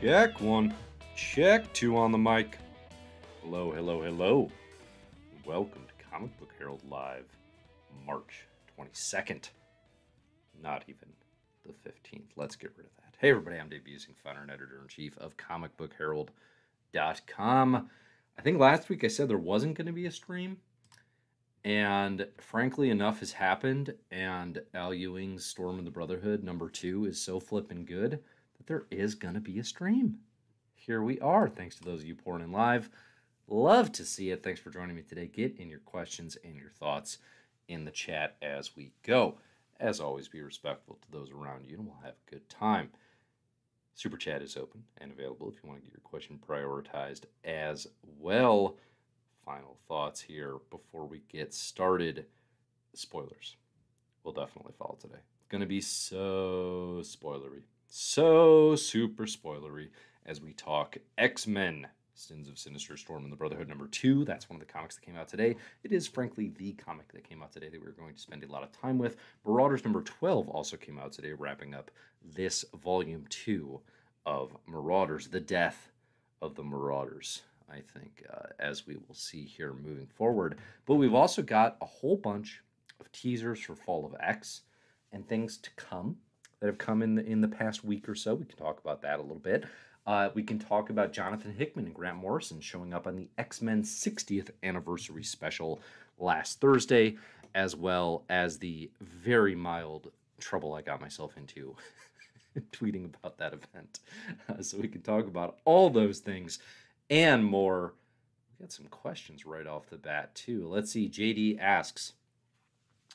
Check one. Check two on the mic. Hello, hello, hello. Welcome to Comic Book Herald Live, March 22nd. Not even the 15th. Let's get rid of that. Hey everybody, I'm Dave Busing, founder and editor-in-chief of comicbookherald.com. I think last week I said there wasn't going to be a stream, and frankly enough has happened, and Al Ewing's Storm of the Brotherhood number 2 is so flippin' good that there is going to be a stream. Here we are, thanks to those of you pouring in live. Love to see it. Thanks for joining me today. Get in your questions and your thoughts in the chat as we go. As always, be respectful to those around you, and we'll have a good time. Super Chat is open and available if you want to get your question prioritized as well. Final thoughts here before we get started. Spoilers. We'll definitely follow today. It's going to be so spoilery. So super spoilery as we talk X-Men. Sins of Sinister, Storm of the Brotherhood number 2. That's one of the comics that came out today. It is, frankly, the comic that came out today that we're going to spend a lot of time with. Marauders number 12 also came out today, wrapping up this volume 2 of Marauders, the death of the Marauders, I think, as we will see here moving forward. But we've also got a whole bunch of teasers for Fall of X and things to come that have come in the past week or so. We can talk about that a little bit. We can talk about Jonathan Hickman and Grant Morrison showing up on the X-Men 60th anniversary special last Thursday, as well as the very mild trouble I got myself into tweeting about that event. So we can talk about all those things and more. We got some questions right off the bat, too. Let's see. JD asks,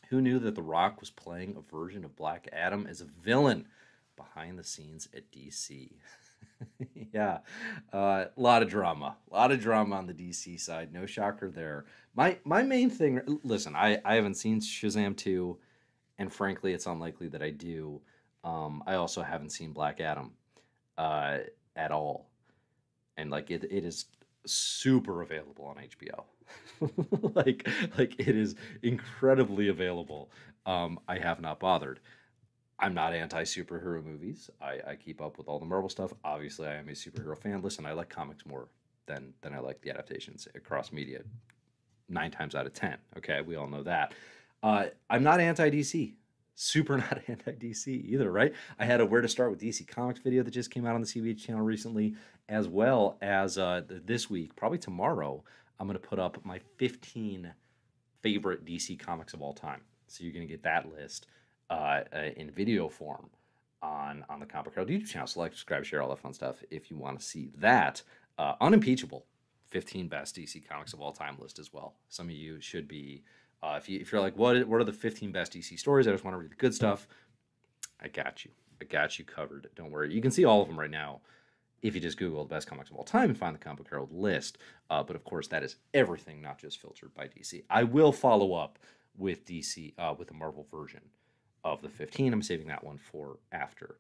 who knew that The Rock was playing a version of Black Adam as a villain behind the scenes at DC? Yeah, a lot of drama. A lot of drama on the DC side. No shocker there. My main thing, listen, I haven't seen Shazam 2, and frankly, it's unlikely that I do. I also haven't seen Black Adam at all. And, like, it is super available on HBO. like, it is incredibly available. I have not bothered. I'm not anti-superhero movies. I keep up with all the Marvel stuff. Obviously, I am a superhero fan. Listen, I like comics more than I like the adaptations across media 9 times out of 10. Okay, we all know that. I'm not anti-DC. Super not anti-DC either, right? I had a Where to Start with DC Comics video that just came out on the CBH channel recently, as well as this week, probably tomorrow, I'm going to put up my 15 favorite DC comics of all time. So you're going to get that list in video form on the Comic Book Herald YouTube channel. So like, subscribe, share, all that fun stuff if you want to see that. Unimpeachable 15 best DC comics of all time list as well. Some of you should be, if you're like, what are the 15 best DC stories? I just want to read the good stuff. I got you. I got you covered. Don't worry. You can see all of them right now if you just Google the best comics of all time and find the Comic Book Herald list. But of course, that is everything, not just filtered by DC. I will follow up with DC with the Marvel version of the 15, I'm saving that one for after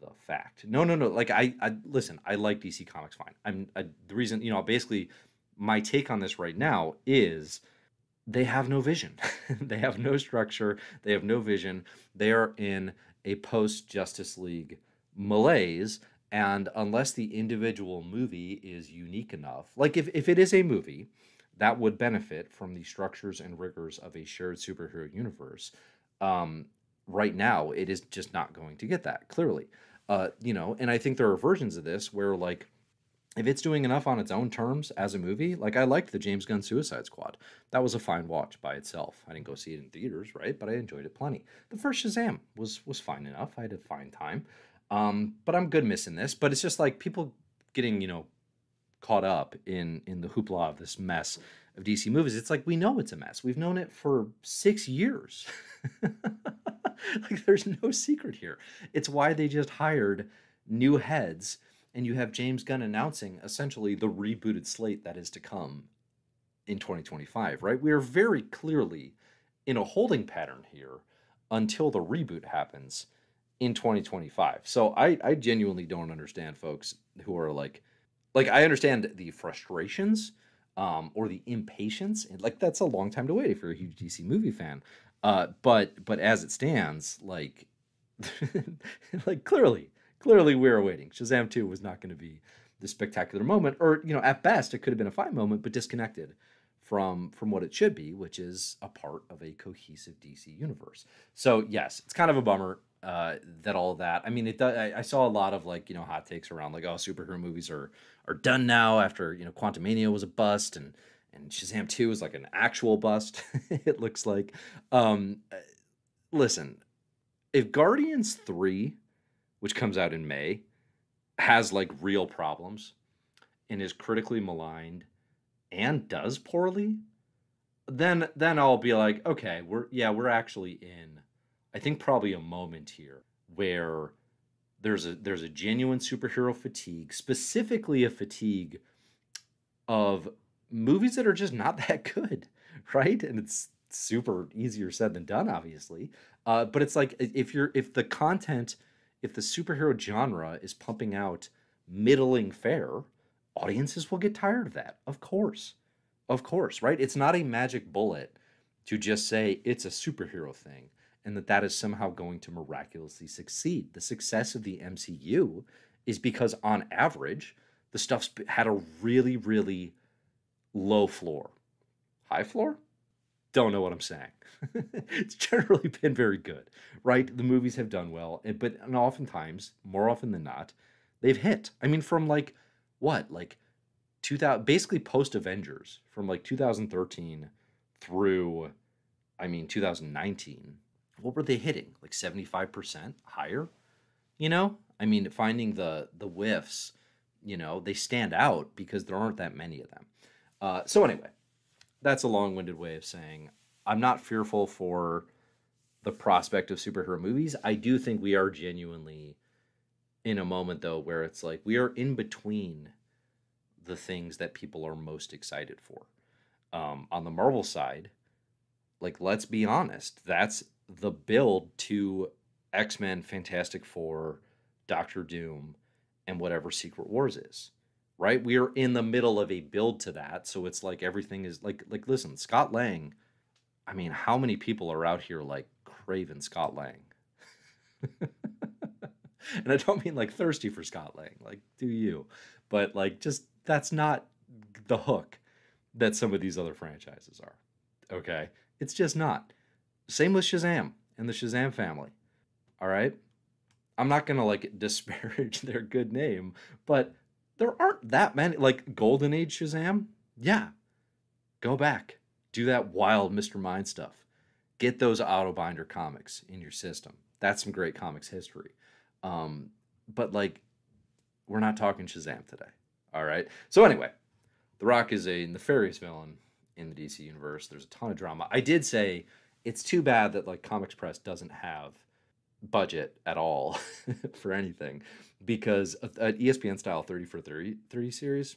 the fact. No. Like I listen. I like DC Comics fine. The reason, basically, my take on this right now is they have no vision. They have no structure. They have no vision. They are in a post Justice League malaise, and unless the individual movie is unique enough, like if it is a movie that would benefit from the structures and rigors of a shared superhero universe, right now, it is just not going to get that, clearly. And I think there are versions of this where, like, if it's doing enough on its own terms as a movie, like, I liked the James Gunn Suicide Squad. That was a fine watch by itself. I didn't go see it in theaters, right? But I enjoyed it plenty. The first Shazam was fine enough. I had a fine time. But I'm good missing this. But it's just, like, people getting, caught up in the hoopla of this mess of DC movies. It's like, we know it's a mess. We've known it for 6 years. Like, there's no secret here. It's why they just hired new heads, and you have James Gunn announcing essentially the rebooted slate that is to come in 2025, right? We are very clearly in a holding pattern here until the reboot happens in 2025. So I genuinely don't understand folks who are like I understand the frustrations or the impatience. And, like, that's a long time to wait if you're a huge DC movie fan. But as it stands, like, like clearly, clearly we were waiting. Shazam 2 was not going to be this spectacular moment, or, you know, at best, it could have been a fine moment, but disconnected from what it should be, which is a part of a cohesive DC universe. So, yes, it's kind of a bummer that all that. I mean, it does, I saw a lot of, like, you know, hot takes around, like, oh, superhero movies are done now after, you know, Quantumania was a bust, and Shazam 2 is, like, an actual bust, it looks like. Listen, if Guardians 3, which comes out in May, has, like, real problems and is critically maligned and does poorly, then I'll be like, okay, we're actually in, I think, probably a moment here where there's a genuine superhero fatigue, specifically a fatigue of movies that are just not that good, right? And it's super easier said than done, obviously. But it's like, if the superhero genre is pumping out middling fare, audiences will get tired of that. Of course, right? It's not a magic bullet to just say it's a superhero thing and that is somehow going to miraculously succeed. The success of the MCU is because, on average, the stuff's had a really, really low floor. High floor? Don't know what I'm saying. It's generally been very good, right? The movies have done well, but oftentimes, more often than not, they've hit. I mean, from like, what? Like, 2000, basically post-Avengers, from like 2013 through, I mean, 2019, what were they hitting? Like 75% higher? You know? I mean, finding the whiffs, you know, they stand out because there aren't that many of them. So anyway, that's a long-winded way of saying I'm not fearful for the prospect of superhero movies. I do think we are genuinely in a moment, though, where it's like we are in between the things that people are most excited for. On the Marvel side, like, let's be honest, that's the build to X-Men, Fantastic Four, Doctor Doom, and whatever Secret Wars is. Right? We are in the middle of a build to that. So it's like everything is like, listen, Scott Lang. I mean, how many people are out here like craving Scott Lang? And I don't mean like thirsty for Scott Lang, like, do you? But like, just, that's not the hook that some of these other franchises are. Okay. It's just not. Same with Shazam and the Shazam family. All right. I'm not going to like disparage their good name, but there aren't that many, like, Golden Age Shazam. Yeah. Go back. Do that wild Mr. Mind stuff. Get those Autobinder comics in your system. That's some great comics history. But, like, we're not talking Shazam today. All right? So, anyway, The Rock is a nefarious villain in the DC universe. There's a ton of drama. I did say it's too bad that, like, Comics Press doesn't have budget at all for anything, because an ESPN style 30 for 30 series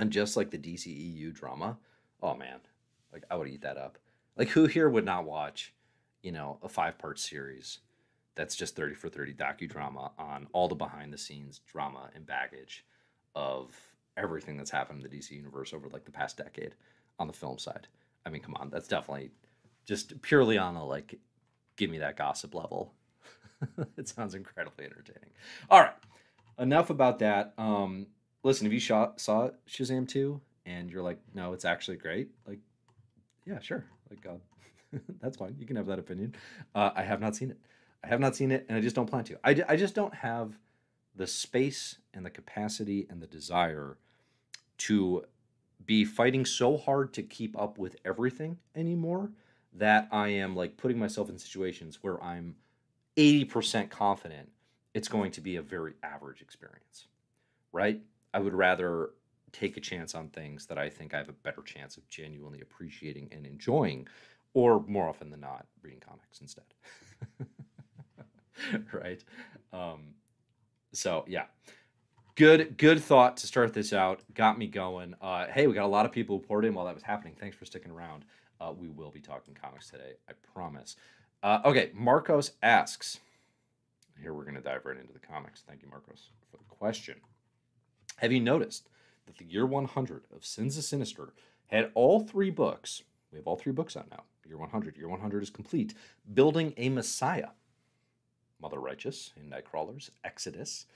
and just like the DCEU drama, oh man, like I would eat that up. Like, who here would not watch, you know, a 5-part series that's just 30 for 30 docudrama on all the behind the scenes drama and baggage of everything that's happened in the DC universe over like the past decade on the film side? I mean, come on, that's definitely just purely on a like give me that gossip level. It sounds incredibly entertaining. All right, enough about that. Listen, if you saw Shazam 2 and you're like, no, it's actually great, like, yeah, sure. Like, that's fine. You can have that opinion. I have not seen it. I have not seen it, and I just don't plan to. I just don't have the space and the capacity and the desire to be fighting so hard to keep up with everything anymore that I am like putting myself in situations where I'm 80% confident it's going to be a very average experience, right? I would rather take a chance on things that I think I have a better chance of genuinely appreciating and enjoying, or more often than not, reading comics instead, right? So yeah, good thought to start this out. Got me going. Hey, we got a lot of people who poured in while that was happening. Thanks for sticking around. We will be talking comics today, I promise. Okay, Marcos asks. Here we're going to dive right into the comics. Thank you, Marcos, for the question. Have you noticed that the year 100 of Sins of Sinister had all three books? We have all three books out now. Year 100. Year 100 is complete. Building a Messiah. Mother Righteous in Nightcrawlers, Exodus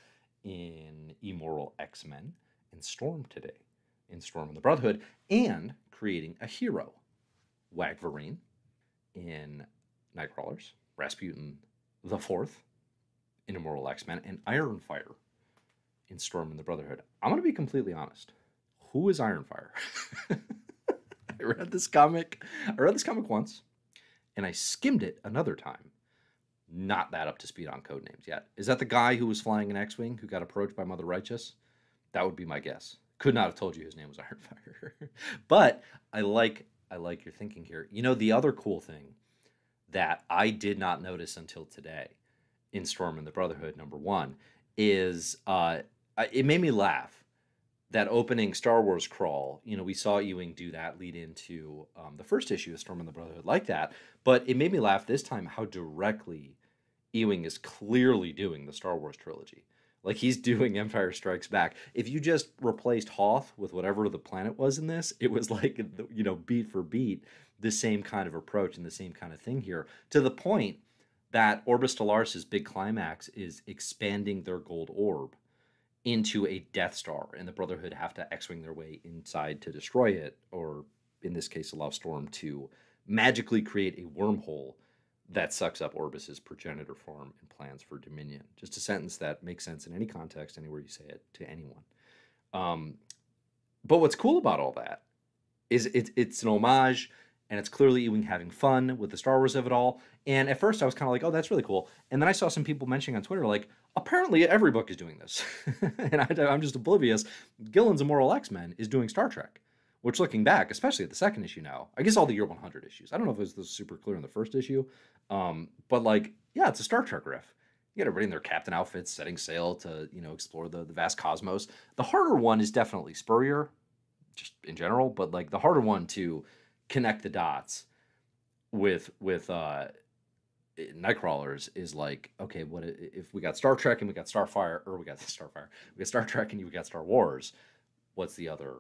in Immortal X-Men, and Storm today in Storm of the Brotherhood, and creating a hero, Wagverine in Nightcrawlers, Rasputin the Fourth in Immortal X-Men, and Ironfire in Storm of the Brotherhood. I'm going to be completely honest. Who is Ironfire? I read this comic once, and I skimmed it another time. Not that up to speed on code names yet. Is that the guy who was flying an X-Wing who got approached by Mother Righteous? That would be my guess. Could not have told you his name was Ironfire. But I like your thinking here. You know, the other cool thing that I did not notice until today in Storm and the Brotherhood #1 is it made me laugh. That opening Star Wars crawl, you know, we saw Ewing do that lead into the first issue of Storm and the Brotherhood like that, but it made me laugh this time how directly Ewing is clearly doing the Star Wars trilogy. Like, he's doing Empire Strikes Back. If you just replaced Hoth with whatever the planet was in this, it was like, you know, beat for beat, the same kind of approach and the same kind of thing here, to the point that Orbis Stellaris' big climax is expanding their gold orb into a Death Star, and the Brotherhood have to X-Wing their way inside to destroy it, or in this case allow Storm to magically create a wormhole that sucks up Orbis's progenitor form and plans for Dominion. Just a sentence that makes sense in any context, anywhere you say it, to anyone. But what's cool about all that is it's an homage, and it's clearly Ewing having fun with the Star Wars of it all. And at first I was kind of like, oh, that's really cool. And then I saw some people mentioning on Twitter, like, apparently every book is doing this. And I'm just oblivious. Gillen's Immortal X-Men is doing Star Trek, which, looking back, especially at the second issue now, I guess all the year 100 issues. I don't know if it was super clear in the first issue, but like, yeah, it's a Star Trek riff. You get everybody in their captain outfits setting sail to, you know, explore the vast cosmos. The harder one is definitely Spurrier, just in general, but like the harder one to connect the dots with Nightcrawlers is like, okay, what if we got Star Trek and we got Star Trek and we got Star Wars, what's the other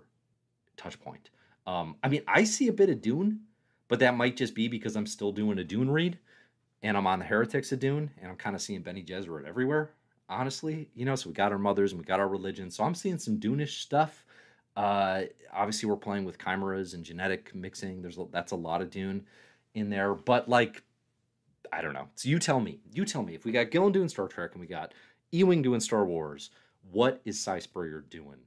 touch point? I mean, I see a bit of Dune, but that might just be because I'm still doing a Dune read and I'm on the Heretics of Dune and I'm kind of seeing Bene Gesserit everywhere, honestly, you know. So we got our mothers and we got our religion, so I'm seeing some Dune-ish stuff. Obviously we're playing with chimeras and genetic mixing. That's a lot of Dune in there, but like, I don't know. So you tell me, if we got Gillen doing Star Trek and we got Ewing doing Star Wars, what is Cy Spurrier doing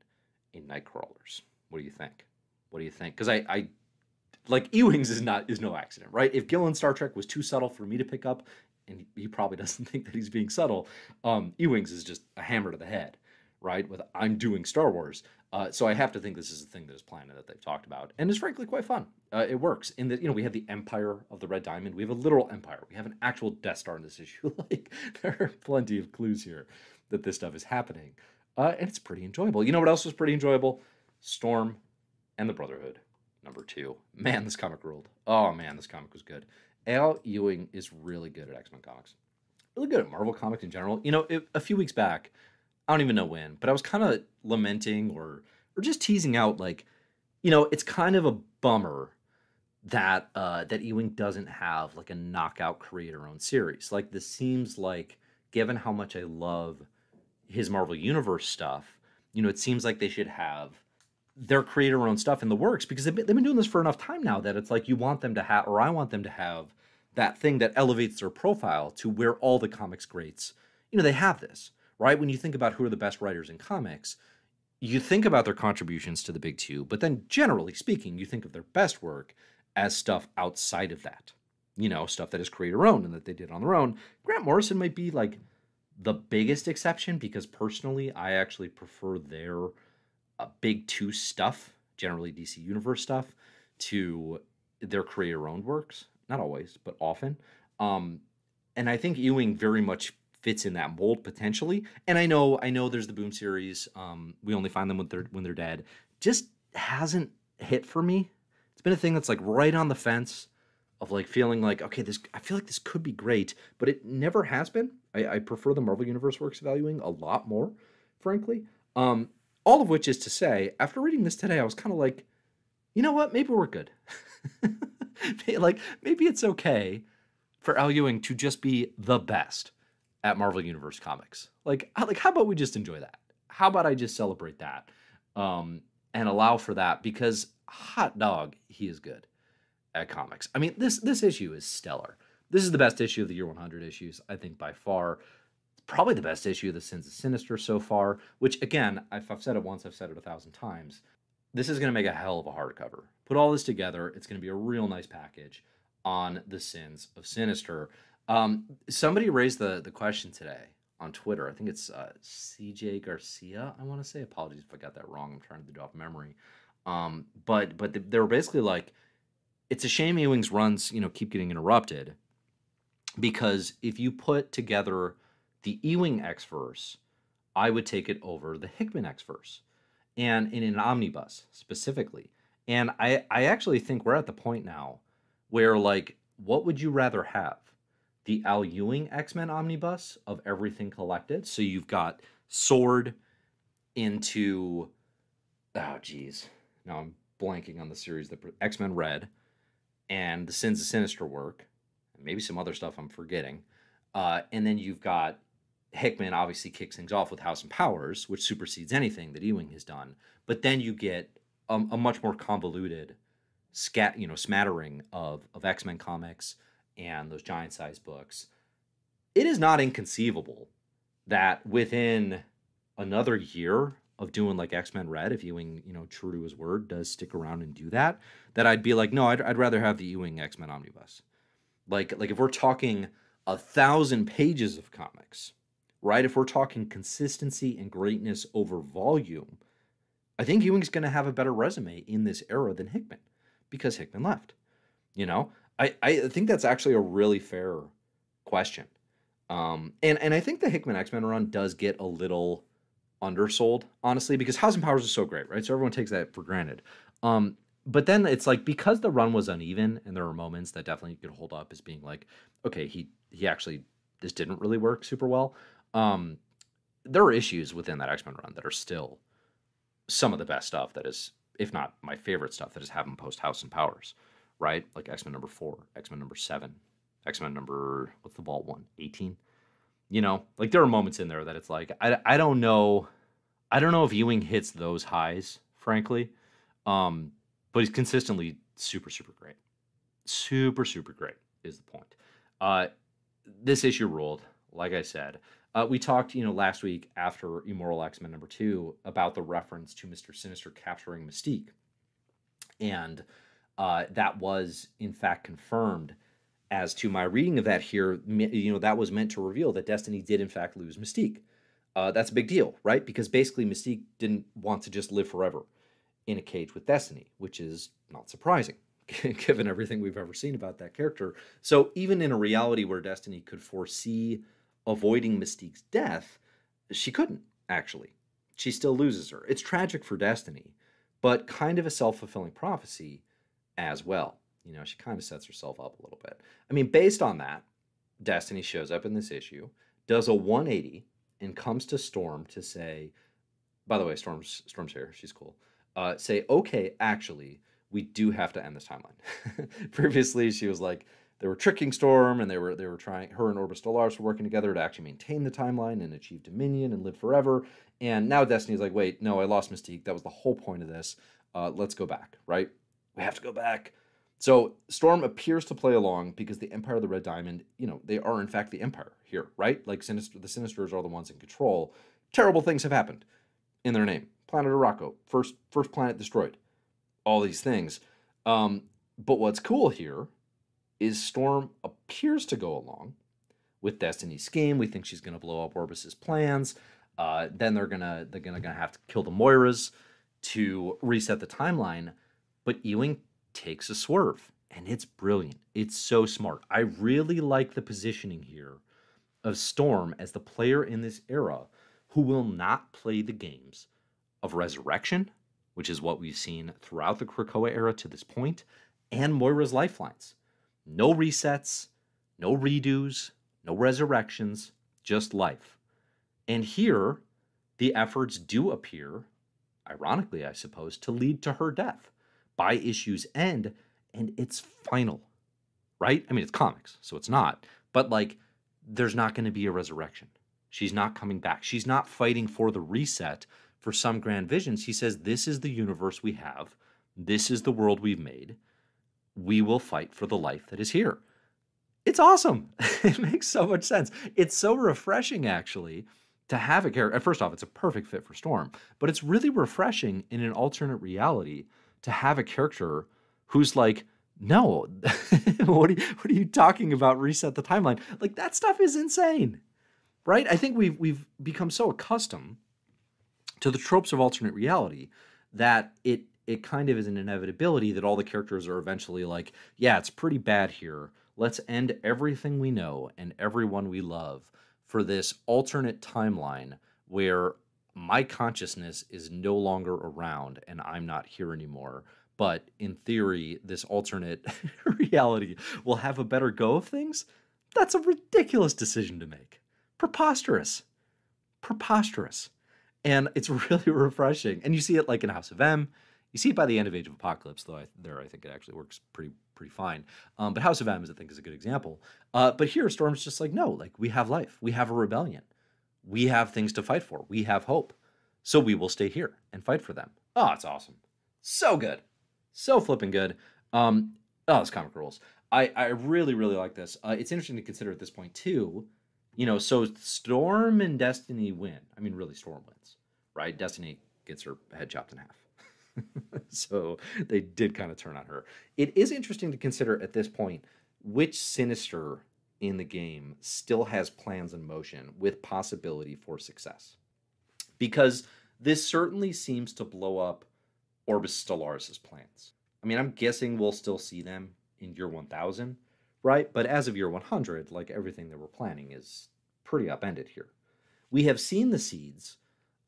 in Nightcrawlers? What do you think? What do you think? Because I like, Ewing's is no accident, right? If Gillen's Star Trek was too subtle for me to pick up, and he probably doesn't think that he's being subtle, Ewing's is just a hammer to the head, right? With I'm doing Star Wars. So I have to think this is a thing that is planned and that they've talked about, and it's frankly quite fun. It works in that, you know, we have the Empire of the Red Diamond. We have a literal empire. We have an actual Death Star in this issue. Like, there are plenty of clues here that this stuff is happening, and it's pretty enjoyable. You know what else was pretty enjoyable? Storm and the Brotherhood #2. Man, this comic ruled. Oh man, this comic was good. Al Ewing is really good at X-Men comics. Really good at Marvel comics in general. You know, a few weeks back, I don't even know when, but I was kind of lamenting or just teasing out, like, you know, it's kind of a bummer that that Ewing doesn't have like a knockout creator-owned series. Like, this seems like, given how much I love his Marvel Universe stuff, you know, it seems like they should have their creator-owned stuff in the works, because they've been doing this for enough time now that it's like, you want them to have, or I want them to have, that thing that elevates their profile to where all the comics greats, you know, they have this. Right? When you think about who are the best writers in comics, you think about their contributions to the big two, but then generally speaking, you think of their best work as stuff outside of that, you know, stuff that is creator-owned and that they did on their own. Grant Morrison might be like the biggest exception, because personally, I actually prefer their big two stuff, generally DC Universe stuff, to their creator-owned works. Not always, but often. And I think Ewing very much fits in that mold potentially. And I know there's the Boom series. We only find them when they're dead. Just hasn't hit for me. It's been a thing that's like right on the fence of like feeling like, okay, I feel like this could be great, but it never has been. I prefer the Marvel Universe works valuing a lot more, frankly. All of which is to say, after reading this today, I was kind of like, you know what? Maybe we're good. Like, maybe it's okay for Al Ewing to just be the best at Marvel Universe Comics. Like, how about we just enjoy that? How about I just celebrate that and allow for that? Because hot dog, he is good at comics. I mean, this issue is stellar. This is the best issue of the Year 100 issues, I think, by far. It's probably the best issue of the Sins of Sinister so far, which, again, if I've said it once, I've said it 1,000 times. This is going to make a hell of a hardcover. Put all this together, it's going to be a real nice package on the Sins of Sinister. Somebody raised the question today on Twitter. I think it's CJ Garcia, I want to say. Apologies if I got that wrong. I'm trying to do it off memory. But they were basically like, it's a shame Ewing's runs, you know, keep getting interrupted. Because if you put together the Ewing X-verse, I would take it over the Hickman X-verse, and in an omnibus specifically. And I actually think we're at the point now where, like, what would you rather have? The Al Ewing X-Men omnibus of everything collected? So you've got Sword into, oh, geez. Now I'm blanking on the series that X-Men Red and the Sins of Sinister work. Maybe some other stuff I'm forgetting. And then you've got Hickman obviously kicks things off with House and Powers, which supersedes anything that Ewing has done. But then you get a much more convoluted smattering of X-Men comics and those giant-sized books. It is not inconceivable that within another year of doing like X-Men Red, if Ewing, you know, true to his word, does stick around and do that, that I'd be like, no, I'd rather have the Ewing X-Men omnibus. Like if we're talking 1,000 pages of comics, right? If we're talking consistency and greatness over volume, I think Ewing's going to have a better resume in this era than Hickman, because Hickman left. You know, I think that's actually a really fair question. And I think the Hickman X-Men run does get a little undersold, honestly, because House and Powers is so great, right? So everyone takes that for granted. But then it's like, because the run was uneven and there were moments that definitely could hold up as being like, okay, he actually, this didn't really work super well. There are issues within that X-Men run that are still some of the best stuff that is, if not my favorite stuff that has happened post House and Powers, right? Like X-Men number 4, X-Men number 7, X-Men number, what's the vault one? 18? You know, like there are moments in there that it's like, I don't know. I don't know if Ewing hits those highs, frankly. But he's consistently super, super great. Super, super great is the point. This issue ruled, like I said. We talked, you know, last week after Immortal X-Men number 2 about the reference to Mr. Sinister capturing Mystique. And that was, in fact, confirmed as to my reading of that here. You know, that was meant to reveal that Destiny did, in fact, lose Mystique. That's a big deal, right? Because basically Mystique didn't want to just live forever in a cage with Destiny, which is not surprising, given everything we've ever seen about that character. So even in a reality where Destiny could foresee avoiding Mystique's death, she couldn't, actually. She still loses her. It's tragic for Destiny, but kind of a self-fulfilling prophecy as well. You know, she kind of sets herself up a little bit. I mean, based on that, Destiny shows up in this issue, does a 180, and comes to Storm to say, by the way, Storm's here, she's cool, say, okay, actually, we do have to end this timeline. Previously, she was like, they were tricking Storm, and they were trying, her and Orbis Stellaris were working together to actually maintain the timeline and achieve Dominion and live forever. And now Destiny's like, wait, no, I lost Mystique. That was the whole point of this. Let's go back, right? We have to go back. So Storm appears to play along because the Empire of the Red Diamond, you know, they are in fact the Empire here, right? Like the Sinisters are the ones in control. Terrible things have happened in their name. Planet Araco, first planet destroyed, all these things. But what's cool here is Storm appears to go along with Destiny's scheme. We think she's going to blow up Orbis's plans. Then they're gonna have to kill the Moiras to reset the timeline. But Ewing takes a swerve, and it's brilliant. It's so smart. I really like the positioning here of Storm as the player in this era who will not play the games of resurrection, which is what we've seen throughout the Krakoa era to this point, and Moira's lifelines. No resets, no redos, no resurrections, just life. And here, the efforts do appear, ironically, I suppose, to lead to her death by issue's end, and it's final, right? I mean, it's comics, so it's not. But, like, there's not going to be a resurrection. She's not coming back. She's not fighting for the reset for some grand visions. He says, this is the universe we have. This is the world we've made. We will fight for the life that is here. It's awesome. It makes so much sense. It's so refreshing, actually, to have a character. First off, it's a perfect fit for Storm, but it's really refreshing in an alternate reality to have a character who's like, no, what are you talking about? Reset the timeline. Like, that stuff is insane, right? I think we've become so accustomed to the tropes of alternate reality that it kind of is an inevitability that all the characters are eventually like, yeah, it's pretty bad here. Let's end everything we know and everyone we love for this alternate timeline where my consciousness is no longer around and I'm not here anymore. But in theory, this alternate reality will have a better go of things. That's a ridiculous decision to make. Preposterous. Preposterous. And it's really refreshing. And you see it like in House of M. You see it by the end of Age of Apocalypse, though I think it actually works pretty fine. But House of M, I think, is a good example. But here, Storm's just like, no, like, we have life. We have a rebellion. We have things to fight for. We have hope. So we will stay here and fight for them. Oh, it's awesome. So good. So flipping good. Oh, this comic rules. I really, really like this. It's interesting to consider at this point, too. You know, so Storm and Destiny win. I mean, really, Storm wins, right? Destiny gets her head chopped in half. So they did kind of turn on her. It is interesting to consider at this point which Sinister in the game still has plans in motion with possibility for success. Because this certainly seems to blow up Orbis Stellaris' plans. I mean, I'm guessing we'll still see them in year 1000, right? But as of year 100, like, everything that we're planning is pretty upended here. We have seen the seeds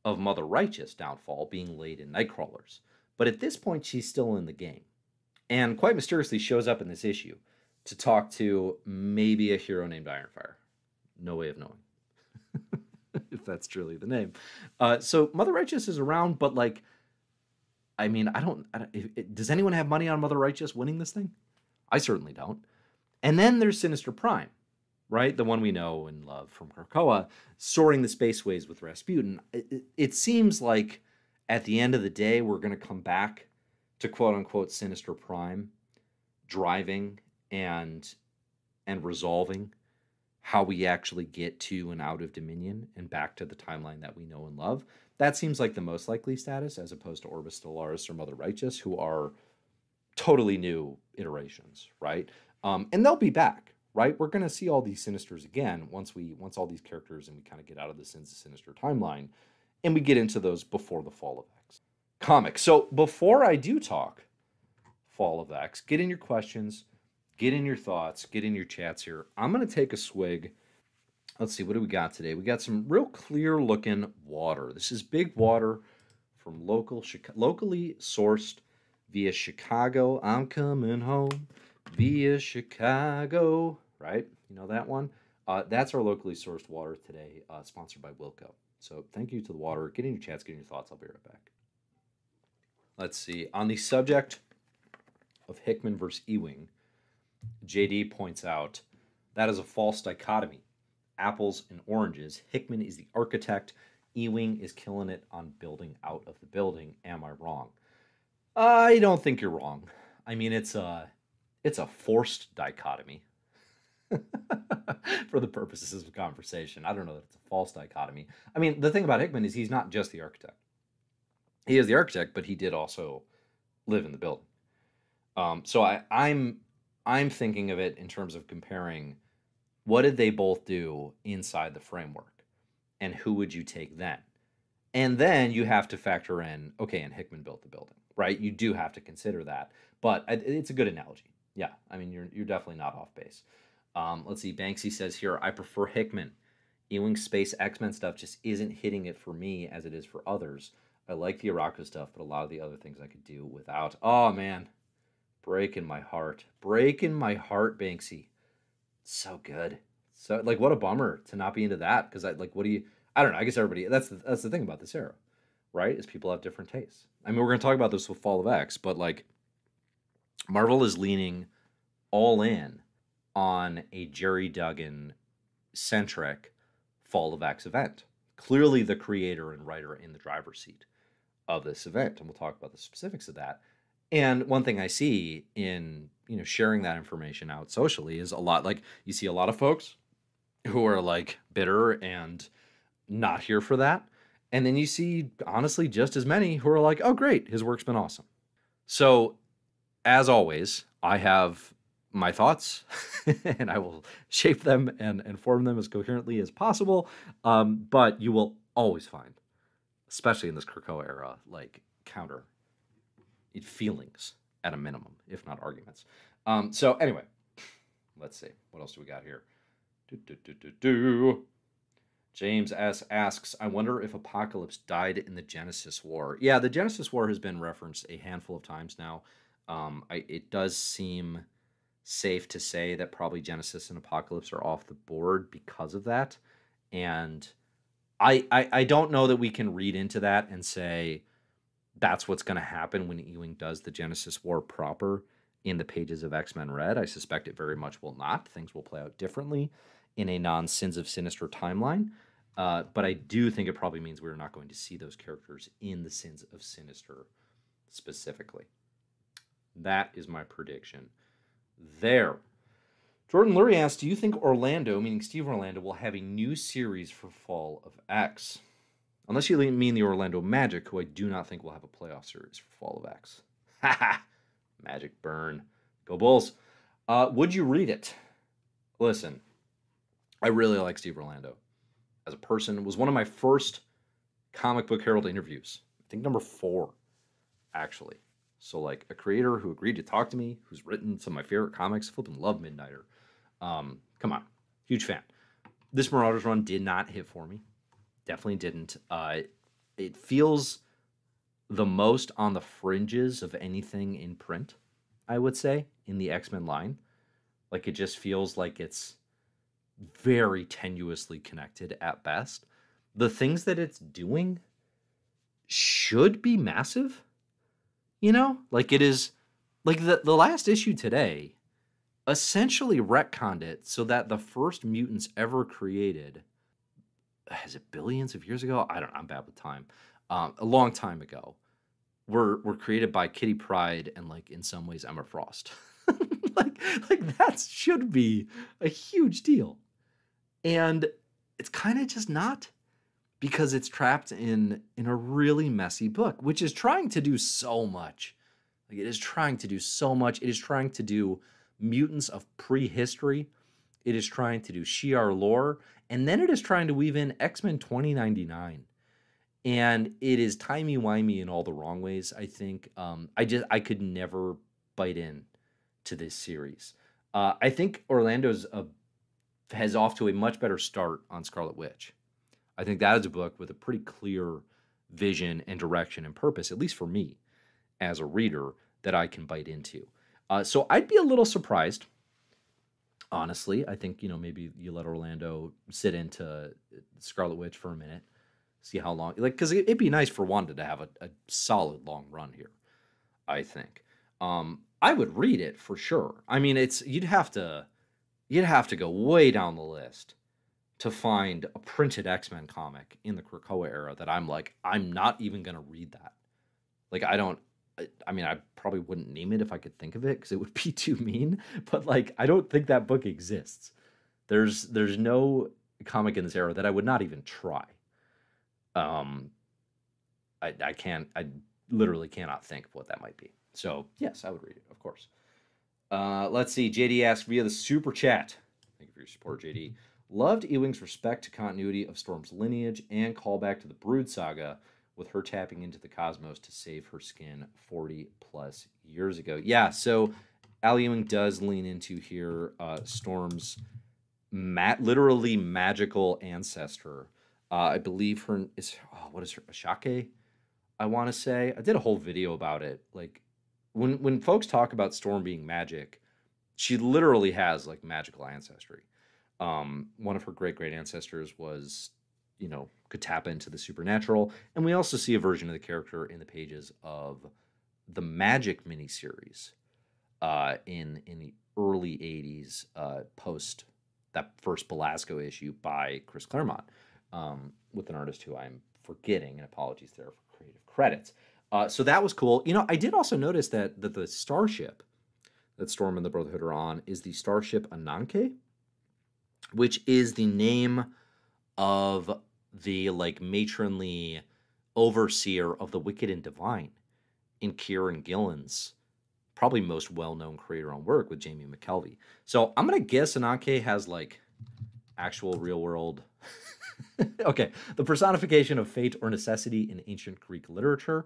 of Mother Righteous' downfall being laid in Nightcrawlers. But at this point, she's still in the game. And quite mysteriously shows up in this issue to talk to maybe a hero named Ironfire. No way of knowing if that's truly the name. So Mother Righteous is around, but, like, I mean, does anyone have money on Mother Righteous winning this thing? I certainly don't. And then there's Sinister Prime, right? The one we know and love from Krakoa, soaring the spaceways with Rasputin. It seems like at the end of the day, we're going to come back to quote-unquote Sinister Prime driving and resolving how we actually get to and out of Dominion and back to the timeline that we know and love. That seems like the most likely status, as opposed to Orbis Stellaris or Mother Righteous, who are totally new iterations, right? And they'll be back, right? We're going to see all these Sinisters again once all these characters, and we kind of get out of the Sins of Sinister timeline, and we get into those before the Fall of X comic. So before I do talk Fall of X, get in your questions, get in your thoughts, get in your chats here. I'm going to take a swig. Let's see, what do we got today? We got some real clear-looking water. This is big water from locally sourced via Chicago. I'm coming home via Chicago, right? You know that one? That's our locally sourced water today, sponsored by Wilco. So thank you to the water. Get in your chats, get in your thoughts. I'll be right back. Let's see. On the subject of Hickman versus Ewing, JD points out that is a false dichotomy. Apples and oranges. Hickman is the architect. Ewing is killing it on building out of the building. Am I wrong? I don't think you're wrong. I mean, it's a forced dichotomy for the purposes of conversation. I don't know that it's a false dichotomy. I mean, the thing about Hickman is he's not just the architect. He is the architect, but he did also live in the building. So I'm thinking of it in terms of comparing what did they both do inside the framework? And who would you take then? And then you have to factor in, okay, and Hickman built the building, right? You do have to consider that. But it's a good analogy. Yeah, I mean, you're definitely not off base. Let's see, Banksy says here, I prefer Hickman. Ewing's space X-Men stuff just isn't hitting it for me as it is for others. I like the Araco stuff, but a lot of the other things I could do without. Oh, man. Breaking my heart. Breaking my heart, Banksy. So good. So, like, what a bummer to not be into that, because I don't know, I guess everybody, that's the thing about this era, right, is people have different tastes. I mean, we're going to talk about this with Fall of X, but, like, Marvel is leaning all in on a Jerry Duggan centric Fall of X event. Clearly the creator and writer in the driver's seat of this event, and we'll talk about the specifics of that. And one thing I see in, you know, sharing that information out socially is a lot, like, you see a lot of folks who are like bitter and not here for that. And then you see, honestly, just as many who are like, oh, great, his work's been awesome. So as always, I have my thoughts and I will shape them and form them as coherently as possible. But you will always find, especially in this Krakoa era, like counter feelings at a minimum, if not arguments. So anyway, let's see. What else do we got here? James S. asks, I wonder if Apocalypse died in the Genesis War. Yeah, the Genesis War has been referenced a handful of times now. It does seem safe to say that probably Genesis and Apocalypse are off the board because of that. And I don't know that we can read into that and say that's what's going to happen when Ewing does the Genesis War proper in the pages of X-Men Red. I suspect it very much will not. Things will play out differently in a non-Sins of Sinister timeline. But I do think it probably means we're not going to see those characters in the Sins of Sinister specifically. That is my prediction there. Jordan Lurie asks, do you think Orlando, meaning Steve Orlando, will have a new series for Fall of X? Unless you mean the Orlando Magic, who I do not think will have a playoff series for Fall of X. Ha ha! Magic burn. Go Bulls. Would you read it? Listen, I really like Steve Orlando as a person. It was one of my first Comic Book Herald interviews. I think number 4, actually. So, like, a creator who agreed to talk to me, who's written some of my favorite comics. Flippin' love Midnighter. Come on. Huge fan. This Marauders run did not hit for me. Definitely didn't. It feels the most on the fringes of anything in print, I would say, in the X-Men line. Like, it just feels like it's very tenuously connected at best. The things that it's doing should be massive, you know? Like, it is, like, the last issue today essentially retconned it so that the first mutants ever created, is it billions of years ago? I don't know. I'm bad with time. A long time ago, were created by Kitty Pryde and, like, in some ways, Emma Frost. like that should be a huge deal. And it's kind of just not, because it's trapped in a really messy book, which is trying to do so much. Like, it is trying to do so much. It is trying to do mutants of prehistory. It is trying to do Shi'ar lore. And then it is trying to weave in X-Men 2099. And it is timey-wimey in all the wrong ways, I think. I could never bite in to this series. I think Orlando's has off to a much better start on Scarlet Witch. I think that is a book with a pretty clear vision and direction and purpose, at least for me as a reader, that I can bite into. So I'd be a little surprised, honestly. I think, you know, maybe you let Orlando sit into Scarlet Witch for a minute, see how long, like, because it'd be nice for Wanda to have a solid long run here, I think. I would read it for sure. I mean, it's, you'd have to go way down the list to find a printed X-Men comic in the Krakoa era that I'm like, I'm not even going to read that. Like, I probably wouldn't name it if I could think of it, because it would be too mean. But, like, I don't think that book exists. There's no comic in this era that I would not even try. I literally cannot think of what that might be. So, yes, I would read it, of course. Let's see. JD asks via the super chat. Thank you for your support, JD. Loved Ewing's respect to continuity of Storm's lineage and callback to the Brood Saga with her tapping into the cosmos to save her skin 40-plus years ago. Yeah, so Al Ewing does lean into here Storm's literally magical ancestor. I believe her is, what is her, Ashake, I want to say. I did a whole video about it. Like, when folks talk about Storm being magic, she literally has, like, magical ancestry. One of her great-great ancestors was, you know, could tap into the supernatural. And we also see a version of the character in the pages of the Magic miniseries in the early 80s, post that first Belasco issue by Chris Claremont, with an artist who I'm forgetting, and apologies there for creative credits. So that was cool. You know, I did also notice that the starship that Storm and the Brotherhood are on is the starship Ananke, which is the name of the like matronly overseer of the wicked and divine in Kieran Gillen's probably most well-known creator-owned work with Jamie McKelvey. So I'm going to guess Ananke has like actual real-world... Okay, the personification of fate or necessity in ancient Greek literature.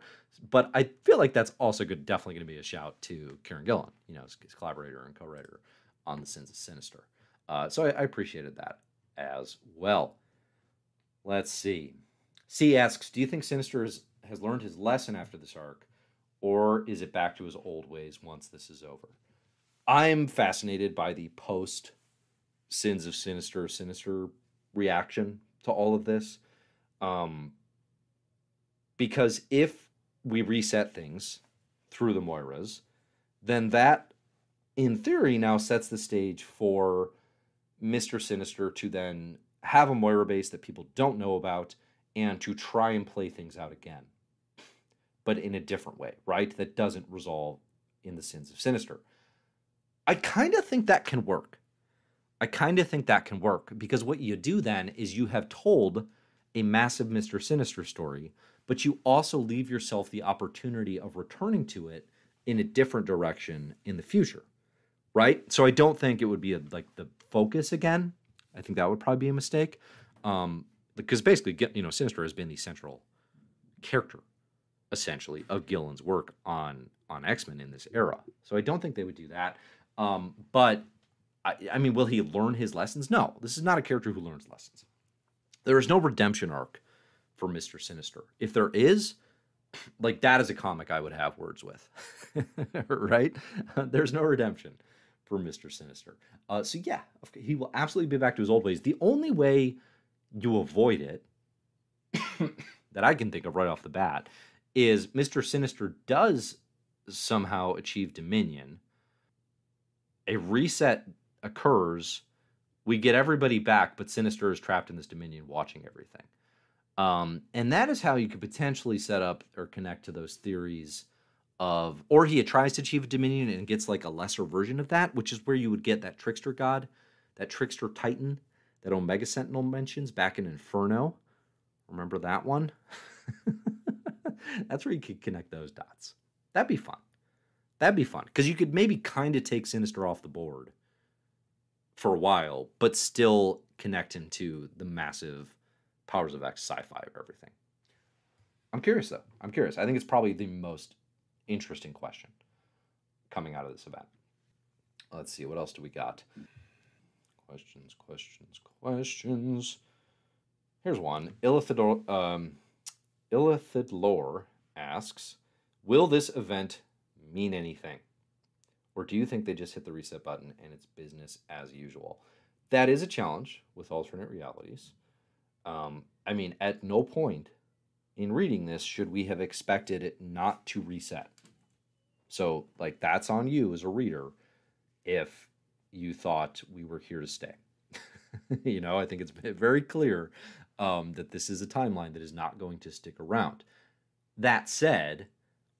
But I feel like that's also good, definitely going to be a shout to Kieran Gillen, you know, his collaborator and co-writer on The Sins of Sinister. So I appreciated that as well. Let's see. C asks, do you think Sinister has learned his lesson after this arc, or is it back to his old ways once this is over? I'm fascinated by the post-Sins of Sinister reaction to all of this, because if we reset things through the Moiras, then that, in theory, now sets the stage for Mr. Sinister to then have a Moira base that people don't know about and to try and play things out again, but in a different way, right? That doesn't resolve in the Sins of Sinister. I kind of think that can work. I kind of think that can work, because what you do then is you have told a massive Mr. Sinister story, but you also leave yourself the opportunity of returning to it in a different direction in the future, right? So I don't think it would be the focus again. I think that would probably be a mistake, because basically, you know, Sinister has been the central character, essentially, of Gillen's work on X-Men in this era. So I don't think they would do that, but... I mean, will he learn his lessons? No, this is not a character who learns lessons. There is no redemption arc for Mr. Sinister. If there is, like, that is a comic I would have words with, right? There's no redemption for Mr. Sinister. So yeah, he will absolutely be back to his old ways. The only way you avoid it that I can think of right off the bat is Mr. Sinister does somehow achieve Dominion. A reset occurs, we get everybody back, but Sinister is trapped in this Dominion watching everything. And that is how you could potentially set up or connect to those theories of, or he tries to achieve a Dominion and gets like a lesser version of that, which is where you would get that trickster god, that trickster titan, that Omega Sentinel mentions back in Inferno. Remember that one? That's where you could connect those dots. That'd be fun. That'd be fun, because you could maybe kind of take Sinister off the board for a while, but still connect him to the massive Powers of X sci-fi of everything. I'm curious, though. I'm curious. I think it's probably the most interesting question coming out of this event. Let's see. What else do we got? Questions. Here's one. Illithidlore asks, will this event mean anything, or do you think they just hit the reset button and it's business as usual? That is a challenge with alternate realities. I mean, at no point in reading this should we have expected it not to reset. So, like, that's on you as a reader if you thought we were here to stay. You know, I think it's very clear that this is a timeline that is not going to stick around. That said,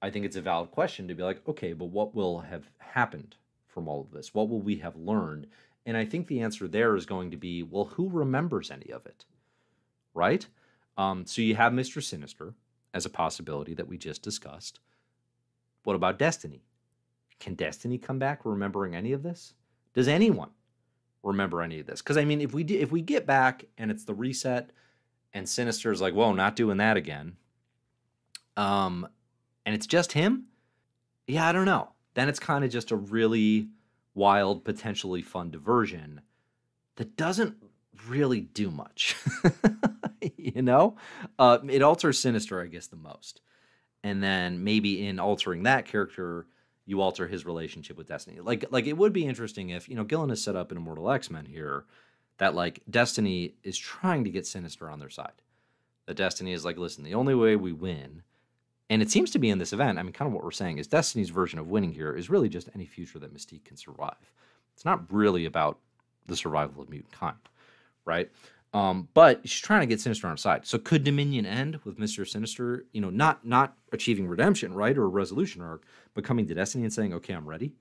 I think it's a valid question to be like, okay, but what will have happened from all of this? What will we have learned? And I think the answer there is going to be, well, who remembers any of it, right? So you have Mr. Sinister as a possibility that we just discussed. What about Destiny? Can Destiny come back remembering any of this? Does anyone remember any of this? Because, I mean, if we get back and it's the reset and Sinister's like, whoa, not doing that again, and it's just him? Yeah, I don't know. Then it's kind of just a really wild, potentially fun diversion that doesn't really do much, you know? It alters Sinister, I guess, the most. And then maybe in altering that character, you alter his relationship with Destiny. Like it would be interesting if, you know, Gillen has set up in Immortal X-Men here that, like, Destiny is trying to get Sinister on their side. That Destiny is like, listen, the only way we win... And it seems to be in this event, I mean, kind of what we're saying is Destiny's version of winning here is really just any future that Mystique can survive. It's not really about the survival of mutant kind, right? But she's trying to get Sinister on her side. So could Dominion end with Mr. Sinister, you know, not achieving redemption, right, or a resolution arc, but coming to Destiny and saying, okay, I'm ready.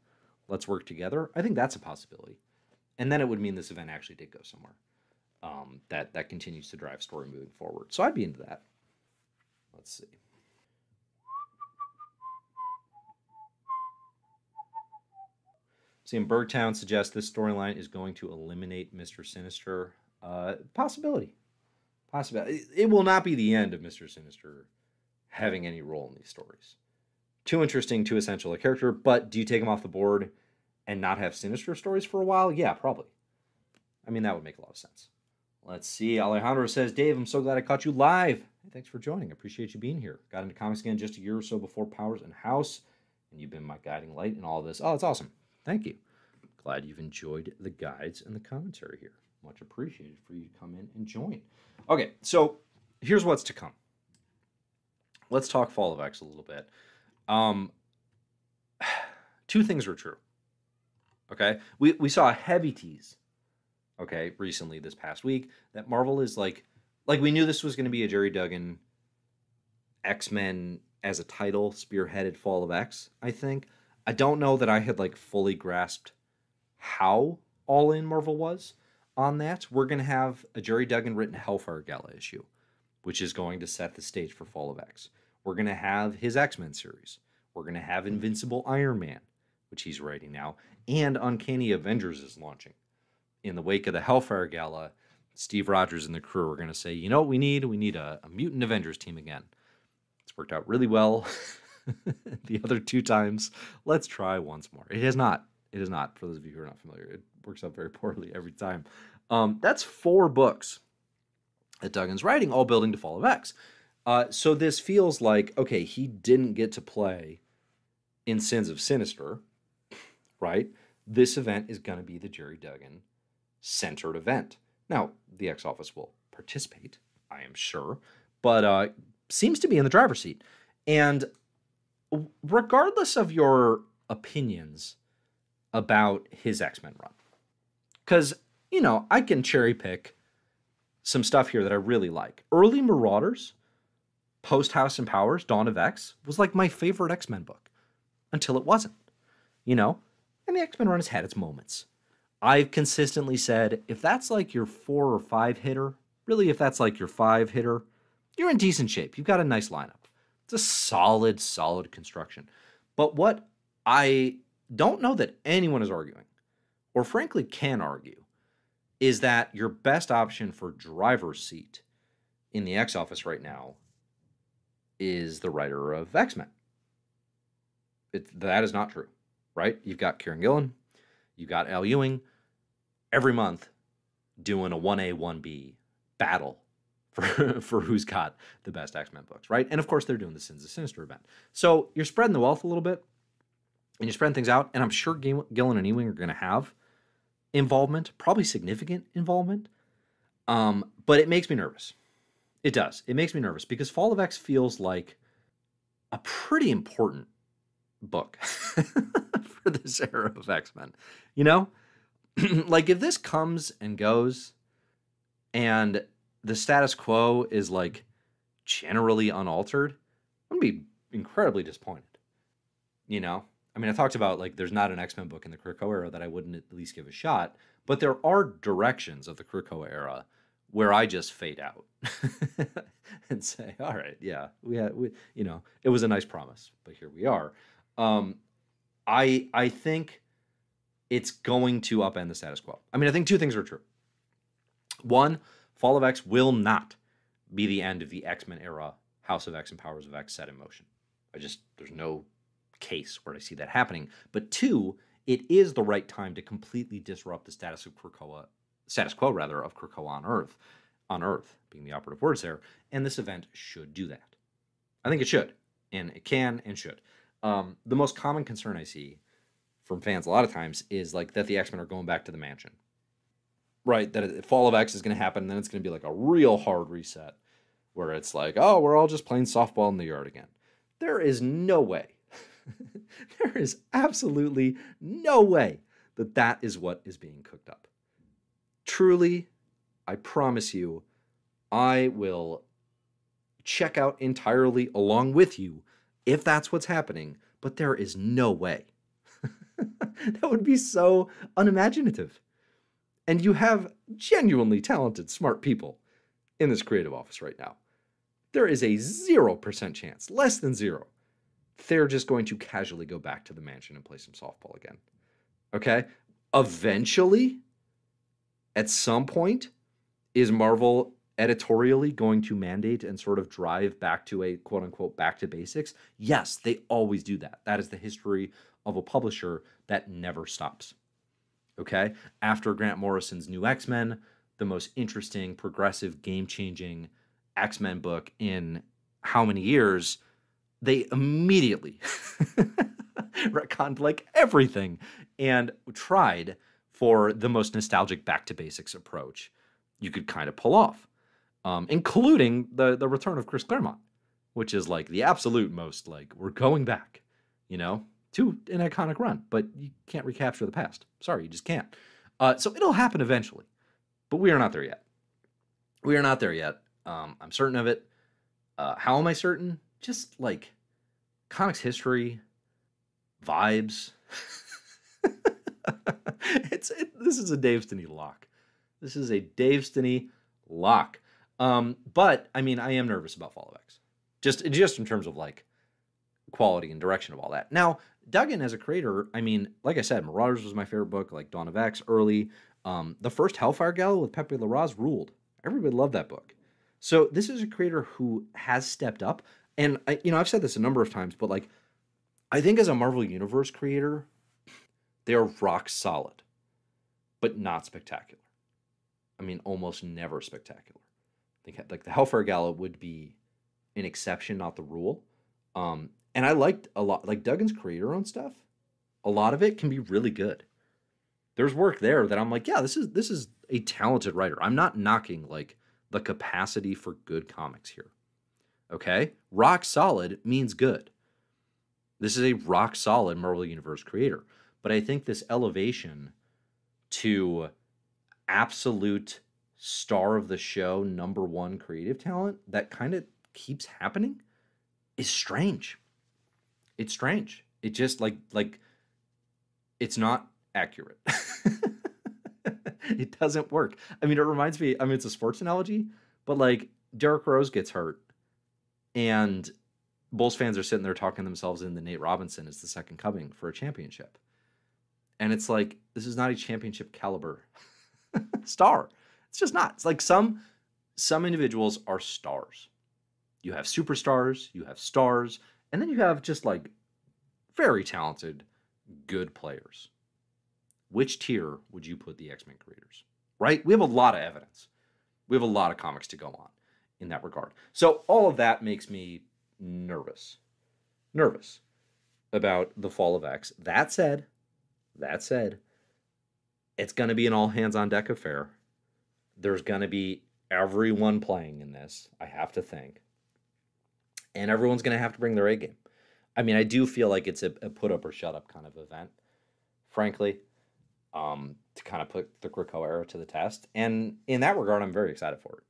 Let's work together. I think that's a possibility. And then it would mean this event actually did go somewhere that continues to drive story moving forward. So I'd be into that. Let's see. Seeing Bergtown suggests this storyline is going to eliminate Mr. Sinister. Possibility. It will not be the end of Mr. Sinister having any role in these stories. Too interesting, too essential a character, but do you take him off the board and not have Sinister stories for a while? Yeah, probably. I mean, that would make a lot of sense. Let's see. Alejandro says, Dave, I'm so glad I caught you live. Hey, thanks for joining. I appreciate you being here. Got into comics again just a year or so before Powers and House, and you've been my guiding light in all of this. Oh, that's awesome. Thank you. Glad you've enjoyed the guides and the commentary here. Much appreciated for you to come in and join. Okay, so here's what's to come. Let's talk Fall of X a little bit. Two things are true. Okay, we saw a heavy tease. Okay, recently this past week that Marvel is like we knew this was going to be a Jerry Duggan X-Men as a title spearheaded Fall of X. I think I don't know that I had like fully grasped how all in Marvel was on that. We're going to have a Jerry Duggan written Hellfire Gala issue, which is going to set the stage for Fall of X. We're going to have his X-Men series. We're going to have Invincible Iron Man, which he's writing now, and Uncanny Avengers is launching. In the wake of the Hellfire Gala, Steve Rogers and the crew are going to say, you know what we need? We need a mutant Avengers team again. It's worked out really well the other two times. Let's try once more. It has not. It is not, for those of you who are not familiar. It works out very poorly every time. That's 4 books that Duggan's writing, all building to Fall of X. So this feels like, okay, he didn't get to play in Sins of Sinister, right? This event is going to be the Jerry Duggan-centered event. Now, the X-Office will participate, I am sure, but seems to be in the driver's seat. And regardless of your opinions about his X-Men run. Because, you know, I can cherry pick some stuff here that I really like. Early Marauders, post House and Powers, Dawn of X, was like my favorite X-Men book. Until it wasn't, you know? And the X-Men run has had its moments. I've consistently said, if that's like your 4 or 5 hitter, really if that's like your 5 hitter, you're in decent shape. You've got a nice lineup. It's a solid, solid construction. But what I don't know that anyone is arguing, or frankly can argue, is that your best option for driver's seat in the X-Office right now is the writer of X-Men. That is not true, right? You've got Kieran Gillen, you've got Al Ewing, every month doing a 1A, 1B battle for who's got the best X-Men books, right? And of course they're doing the Sins of Sinister event. So you're spreading the wealth a little bit, and you spread things out, and I'm sure Gillen and Ewing are going to have involvement, probably significant involvement, but it makes me nervous. It does. It makes me nervous because Fall of X feels like a pretty important book for this era of X-Men. You know, like if this comes and goes and the status quo is like generally unaltered, I'm going to be incredibly disappointed, you know? I mean, I talked about, like, there's not an X-Men book in the Krakoa era that I wouldn't at least give a shot, but there are directions of the Krakoa era where I just fade out and say, all right, yeah, we you know, it was a nice promise, but here we are. I think it's going to upend the status quo. I mean, I think 2 things are true. 1, Fall of X will not be the end of the X-Men era House of X and Powers of X set in motion. There's no case where I see that happening. But 2, it is the right time to completely disrupt the status quo of Krakoa on Earth being the operative words there. And this event should do that. I think it should, and it can and should. The most common concern I see from fans a lot of times is like that the X-Men are going back to the mansion, right? That Fall of X is going to happen, and then it's going to be like a real hard reset where it's like, oh, we're all just playing softball in the yard again. There is no way. There is absolutely no way that that is what is being cooked up. Truly, I promise you, I will check out entirely along with you if that's what's happening, but there is no way. That would be so unimaginative. And you have genuinely talented, smart people in this creative office right now. There is a 0% chance, less than zero, they're just going to casually go back to the mansion and play some softball again. Okay? Eventually, at some point, is Marvel editorially going to mandate and sort of drive back to a quote-unquote back to basics? Yes, they always do that. That is the history of a publisher that never stops. Okay? After Grant Morrison's New X-Men, the most interesting, progressive, game-changing X-Men book in how many years, they immediately retconned like everything and tried for the most nostalgic back-to-basics approach you could kind of pull off, including the return of Chris Claremont, which is like the absolute most, like, we're going back, you know, to an iconic run, but you can't recapture the past. Sorry, you just can't. So it'll happen eventually, but we are not there yet. We are not there yet. I'm certain of it. How am I certain? Just like comics history, vibes. This is a Destiny lock. This is a Destiny lock. But I mean, I am nervous about Fall of X. Just in terms of like quality and direction of all that. Now, dug in as a creator, I mean, like I said, Marauders was my favorite book. Like Dawn of X early. The first Hellfire Gala with Pepe Larraz ruled. Everybody loved that book. So this is a creator who has stepped up. And, you know, I've said this a number of times, but, like, I think as a Marvel Universe creator, they're rock solid, but not spectacular. I mean, almost never spectacular. I think, like, the Hellfire Gala would be an exception, not the rule. And I liked a lot, like, Duggan's creator-owned stuff, a lot of it can be really good. There's work there that I'm like, yeah, this is a talented writer. I'm not knocking, like, the capacity for good comics here. Okay? Rock solid means good. This is a rock solid Marvel Universe creator. But I think this elevation to absolute star of the show, number one creative talent, that kind of keeps happening is strange. It's strange. It just like it's not accurate. It doesn't work. I mean, it reminds me, I mean, it's a sports analogy, but like Derrick Rose gets hurt and Bulls fans are sitting there talking themselves into Nate Robinson as the second coming for a championship. And it's like, this is not a championship caliber star. It's just not. It's like some individuals are stars. You have superstars, you have stars, and then you have just like very talented, good players. Which tier would you put the X-Men creators? Right? We have a lot of evidence. We have a lot of comics to go on in that regard. So all of that makes me nervous. Nervous about the Fall of X. That said, it's going to be an all-hands-on-deck affair. There's going to be everyone playing in this, I have to think. And everyone's going to have to bring their A game. I mean, I do feel like it's a put-up-or-shut-up kind of event, frankly. To kind of put the Krakoa era to the test. And in that regard, I'm very excited for it.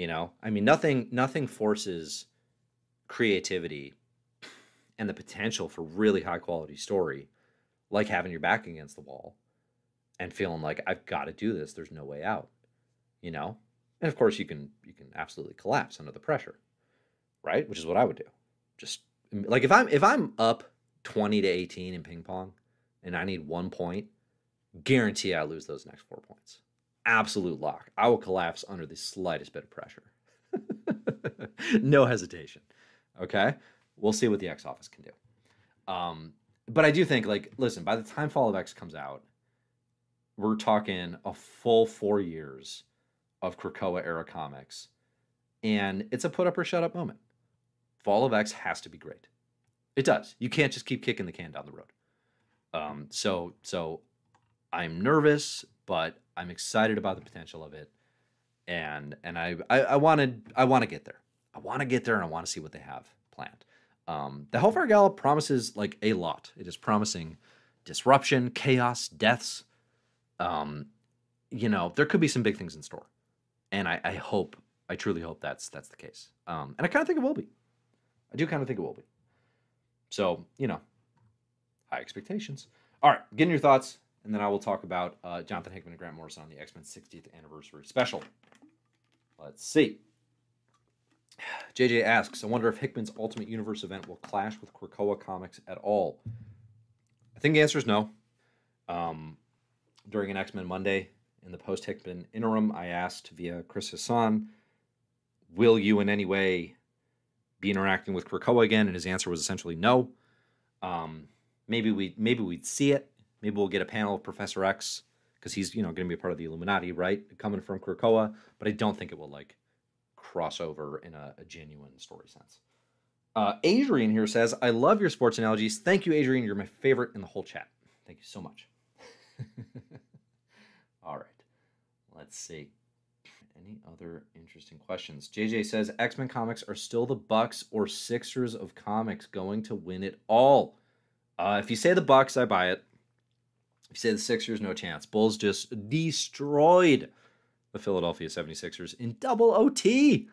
You know, I mean, nothing forces creativity and the potential for really high quality story, like having your back against the wall and feeling like I've got to do this. There's no way out, you know? And of course you can absolutely collapse under the pressure, right? Which is what I would do. Just like if I'm up 20 to 18 in ping pong and I need 1 point, guarantee I lose those next 4 points. Absolute lock. I will collapse under the slightest bit of pressure. No hesitation. Okay? We'll see what the X office can do. But I do think, like, listen, by the time Fall of X comes out, we're talking a full 4 years of Krakoa-era comics, and it's a put-up-or-shut-up moment. Fall of X has to be great. It does. You can't just keep kicking the can down the road. So I'm nervous, but I'm excited about the potential of it. And I want to get there. I want to get there and I want to see what they have planned. The Hellfire Gala promises like a lot. It is promising disruption, chaos, deaths. you know, there could be some big things in store. And I hope, I truly hope that's the case. And I kind of think it will be. I do kind of think it will be. So, you know, high expectations. All right, get in your thoughts, and then I will talk about Jonathan Hickman and Grant Morrison on the X-Men 60th anniversary special. Let's see. JJ asks, I wonder if Hickman's Ultimate Universe event will clash with Krakoa comics at all. I think the answer is no. During an X-Men Monday in the post-Hickman interim, I asked via Chris Hassan, will you in any way be interacting with Krakoa again? And his answer was essentially no. Maybe we'd see it. Maybe we'll get a panel of Professor X, because he's, you know, going to be a part of the Illuminati, right? Coming from Krakoa, but I don't think it will, like, crossover in a genuine story sense. Adrian here says, I love your sports analogies. Thank you, Adrian. You're my favorite in the whole chat. Thank you so much. All right. Let's see. Any other interesting questions? JJ says, X-Men comics are still the Bucks or Sixers of comics going to win it all. If you say the Bucks, I buy it. If you say the Sixers, no chance. Bulls just destroyed the Philadelphia 76ers in double OT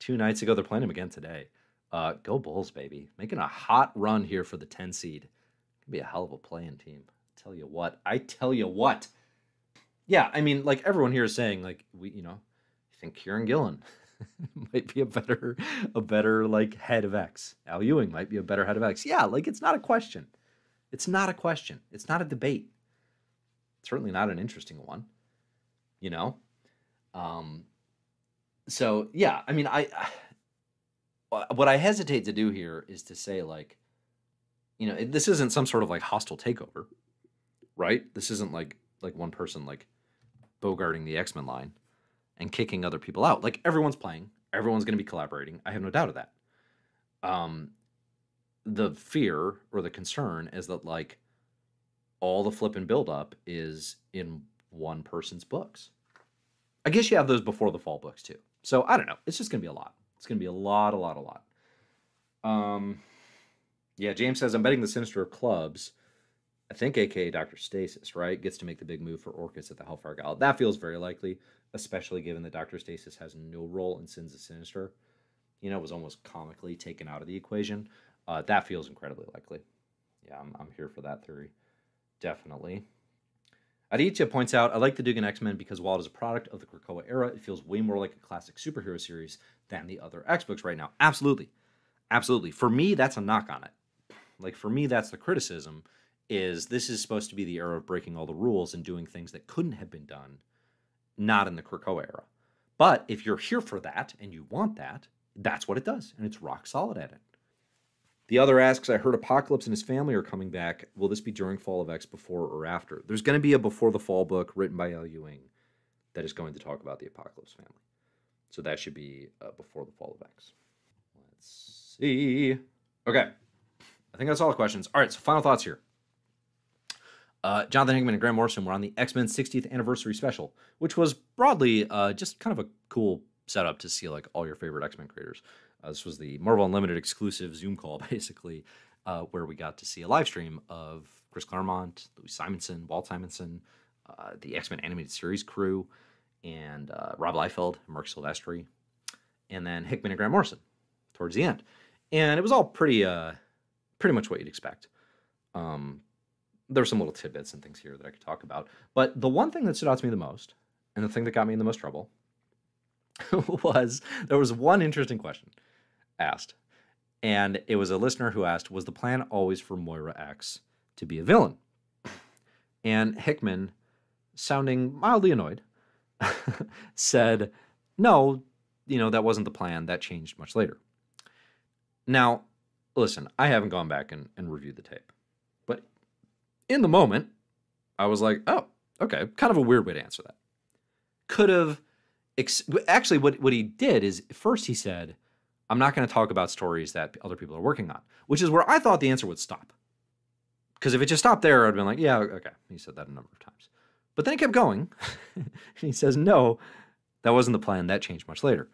2 nights ago. They're playing them again today. Go Bulls, baby. Making a hot run here for the 10 seed. Could be a hell of a play-in team. Tell you what. I tell you what. Yeah, I mean, like, everyone here is saying, like, we, you know, I think Kieran Gillen might be a better like head of X. Al Ewing might be a better head of X. Yeah, like, it's not a question. It's not a question. It's not a debate. It's certainly not an interesting one, you know? So yeah, I mean, what I hesitate to do here is to say, like, you know, this isn't some sort of, like, hostile takeover, right? This isn't like one person, like, bogarting the X-Men line and kicking other people out. Like, everyone's playing, everyone's going to be collaborating. I have no doubt of that. The fear or the concern is that, like, all the flippin' buildup is in one person's books. I guess you have those before the fall books too. So I don't know. It's just going to be a lot. It's going to be a lot. Yeah, James says, I'm betting the Sinister of Clubs, I think aka Dr. Stasis, right, gets to make the big move for Orcus at the Hellfire Gala. That feels very likely, especially given that Dr. Stasis has no role in Sins of Sinister. You know, it was almost comically taken out of the equation. That feels incredibly likely. Yeah, I'm here for that theory. Definitely. Aditya points out, I like the Dugan X-Men because while it is a product of the Krakoa era, it feels way more like a classic superhero series than the other X-Books right now. Absolutely. Absolutely. For me, that's a knock on it. Like, for me, that's the criticism, is this is supposed to be the era of breaking all the rules and doing things that couldn't have been done, not in the Krakoa era. But if you're here for that and you want that, that's what it does, and it's rock solid at it. The other asks, I heard Apocalypse and his family are coming back. Will this be during Fall of X, before or after? There's going to be a Before the Fall book written by Al Ewing that is going to talk about the Apocalypse family. So that should be Before the Fall of X. Let's see. Okay. I think that's all the questions. All right, so final thoughts here. Jonathan Hickman and Grant Morrison were on the X-Men 60th anniversary special, which was broadly just kind of a cool setup to see, like, all your favorite X-Men creators. This was the Marvel Unlimited exclusive Zoom call, basically, where we got to see a live stream of Chris Claremont, Louis Simonson, Walt Simonson, the X-Men animated series crew, and Rob Liefeld and Mark Silvestri, and then Hickman and Grant Morrison towards the end. And it was all pretty much what you'd expect. There were some little tidbits and things here that I could talk about. But the one thing that stood out to me the most, and the thing that got me in the most trouble, was there was one interesting question asked, and it was a listener who asked, was the plan always for Moira X to be a villain? And Hickman, sounding mildly annoyed, said, no, you know, that wasn't the plan. That changed much later. Now, listen, I haven't gone back and reviewed the tape, but in the moment, I was like, oh, okay, kind of a weird way to answer that. Could have, actually, what he did is, first he said, I'm not going to talk about stories that other people are working on, which is where I thought the answer would stop. Because if it just stopped there, I'd have been like, yeah, okay. He said that a number of times. But then he kept going. And he says, no, that wasn't the plan. That changed much later.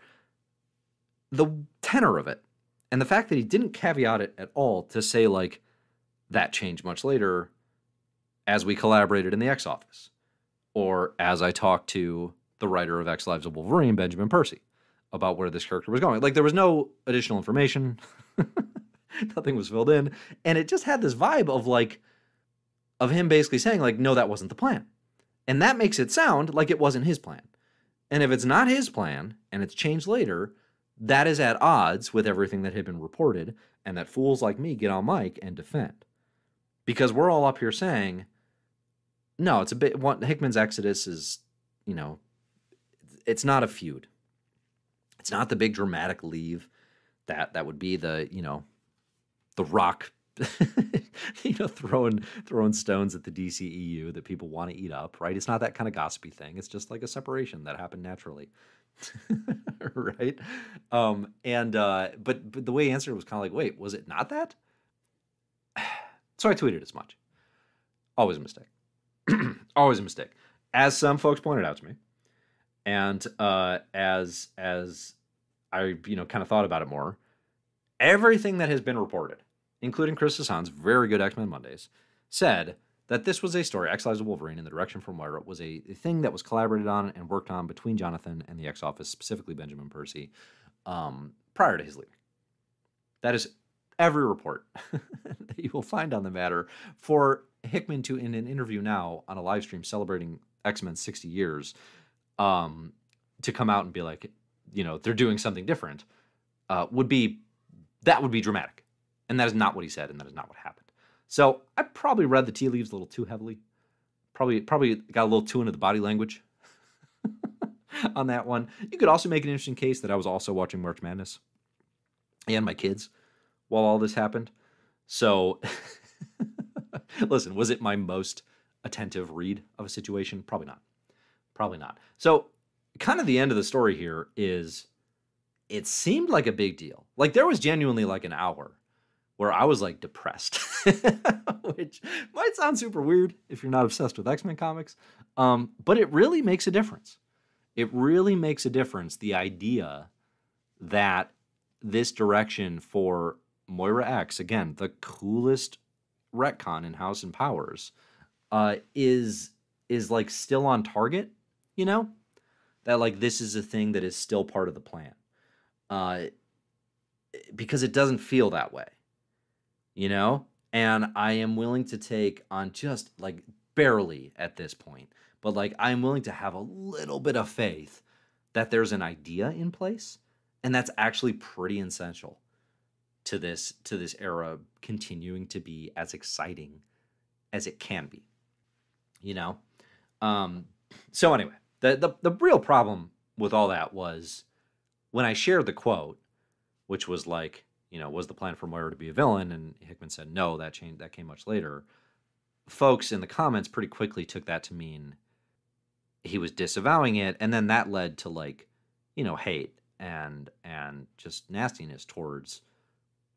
The tenor of it, and the fact that he didn't caveat it at all to say, like, that changed much later as we collaborated in the X office, or as I talked to the writer of X Lives of Wolverine, Benjamin Percy, about where this character was going. Like, there was no additional information. Nothing was filled in. And it just had this vibe of, like, of him basically saying, like, no, that wasn't the plan. And that makes it sound like it wasn't his plan. And if it's not his plan and it's changed later, that is at odds with everything that had been reported, and that fools like me get on mic and defend. Because we're all up here saying, no, it's a bit, Hickman's Exodus is, you know, it's not a feud. It's not the big dramatic leave that would be the, you know, the Rock, you know, throwing stones at the DCEU that people want to eat up, right? It's not that kind of gossipy thing. It's just like a separation that happened naturally. Right? But the way he answered was kind of like, wait, was it not that? So I tweeted as much. Always a mistake. Always a mistake. As some folks pointed out to me, and as I, you know, kind of thought about it more, everything that has been reported, including Chris Hassan's very good X-Men Mondays, said that this was a story, X Lives of Wolverine and the direction from Moira, was a thing that was collaborated on and worked on between Jonathan and the X Office, specifically Benjamin Percy, prior to his leaving. That is every report that you will find on the matter. For Hickman to, in an interview now on a live stream celebrating X-Men 60 years, to come out and be like, you know, they're doing something different, would be dramatic. And that is not what he said, and that is not what happened. So I probably read the tea leaves a little too heavily. Probably got a little too into the body language on that one. You could also make an interesting case that I was also watching March Madness and my kids while all this happened. So listen, was it my most attentive read of a situation? Probably not. Probably not. So kind of the end of the story here is it seemed like a big deal. Like, there was genuinely like an hour where I was like depressed, which might sound super weird if you're not obsessed with X-Men comics, but it really makes a difference. It really makes a difference, the idea that this direction for Moira X, again, the coolest retcon in House and Powers, is like still on target, you know? That like this is a thing that is still part of the plan. Because it doesn't feel that way. You know, and I am willing to take on just like barely at this point, but like I'm willing to have a little bit of faith that there's an idea in place, and that's actually pretty essential to this era continuing to be as exciting as it can be. You know, so anyway, the real problem with all that was when I shared the quote, which was like, you know, was the plan for Moira to be a villain? And Hickman said, no, that changed, that came much later. Folks in the comments pretty quickly took that to mean he was disavowing it. And then that led to, like, you know, hate and just nastiness towards,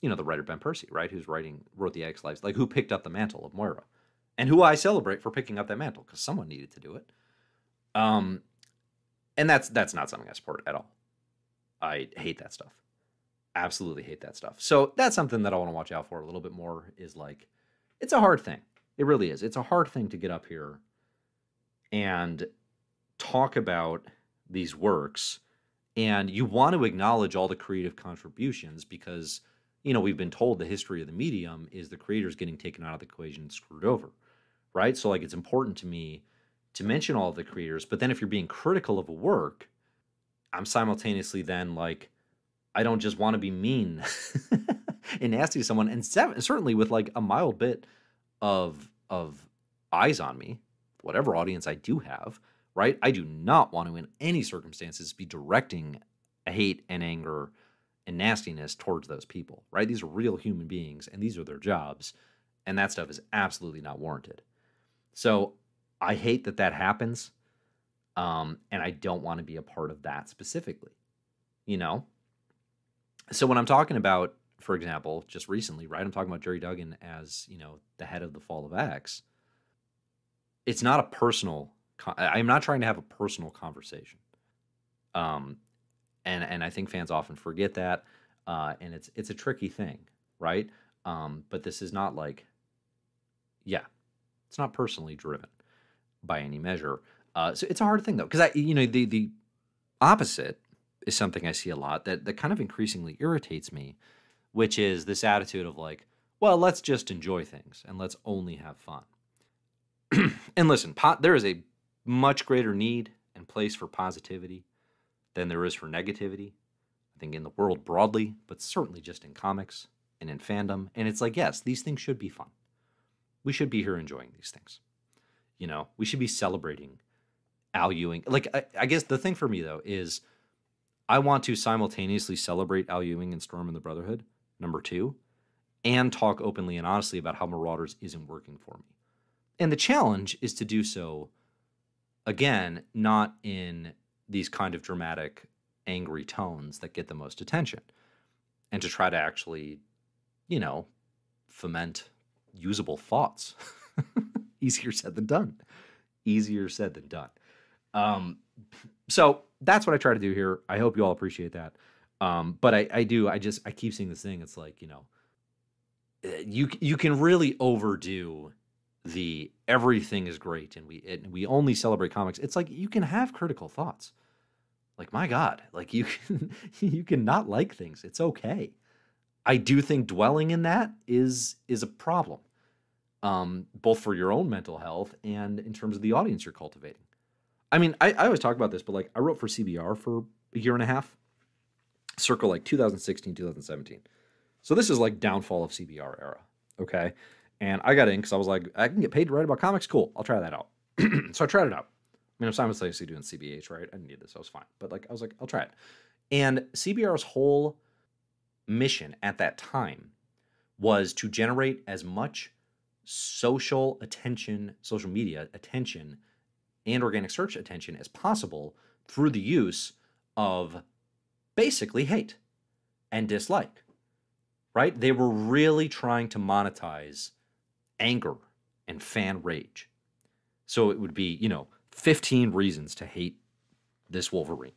you know, the writer Ben Percy, right? Who's wrote the X Lives, like, who picked up the mantle of Moira, and who I celebrate for picking up that mantle because someone needed to do it. And that's not something I support at all. I hate that stuff. Absolutely hate that stuff. So that's something that I want to watch out for a little bit more, is like, it's a hard thing. It really is. It's a hard thing to get up here and talk about these works. And you want to acknowledge all the creative contributions because, you know, we've been told the history of the medium is the creators getting taken out of the equation and screwed over, right? So like, it's important to me to mention all of the creators, but then if you're being critical of a work, I'm simultaneously then like, I don't just want to be mean and nasty to someone, and certainly with like a mild bit of eyes on me, whatever audience I do have, right? I do not want to in any circumstances be directing hate and anger and nastiness towards those people, right? These are real human beings, and these are their jobs, and that stuff is absolutely not warranted. So I hate that that happens, and I don't want to be a part of that specifically, you know? So when I'm talking about, for example, just recently, right, I'm talking about Jerry Duggan as, you know, the head of the Fall of X. It's not a personal, I'm not trying to have a personal conversation. And I think fans often forget that. And it's a tricky thing, right? But this is not like, yeah, it's not personally driven by any measure. So it's a hard thing though, because the opposite is something I see a lot that kind of increasingly irritates me, which is this attitude of like, well, let's just enjoy things and let's only have fun. And listen, there is a much greater need and place for positivity than there is for negativity, I think, in the world broadly, but certainly just in comics and in fandom. And it's like, yes, these things should be fun. We should be here enjoying these things. You know, we should be celebrating Al Ewing. Like, I guess the thing for me, though, is I want to simultaneously celebrate Al Ewing and Storm of the Brotherhood, #2, and talk openly and honestly about how Marauders isn't working for me. And the challenge is to do so, again, not in these kind of dramatic, angry tones that get the most attention, and to try to actually, you know, foment usable thoughts. Easier said than done. Easier said than done. So that's what I try to do here. I hope you all appreciate that. But I keep seeing this thing. It's like, you know, you can really overdo the everything is great and we only celebrate comics. It's like, you can have critical thoughts. Like, my God, like you can not like things. It's okay. I do think dwelling in that is a problem, both for your own mental health and in terms of the audience you're cultivating. I mean, I always talk about this, but like I wrote for CBR for a year and a half, circa like 2016, 2017. So this is like downfall of CBR era, okay? And I got in because I was like, I can get paid to write about comics? Cool, I'll try that out. So I tried it out. I mean, I'm simultaneously doing CBH, right? I didn't need this, I was fine. But like, I was like, I'll try it. And CBR's whole mission at that time was to generate as much social attention, social media attention, and organic search attention as possible through the use of basically hate and dislike, right? They were really trying to monetize anger and fan rage. So it would be, you know, 15 reasons to hate this Wolverine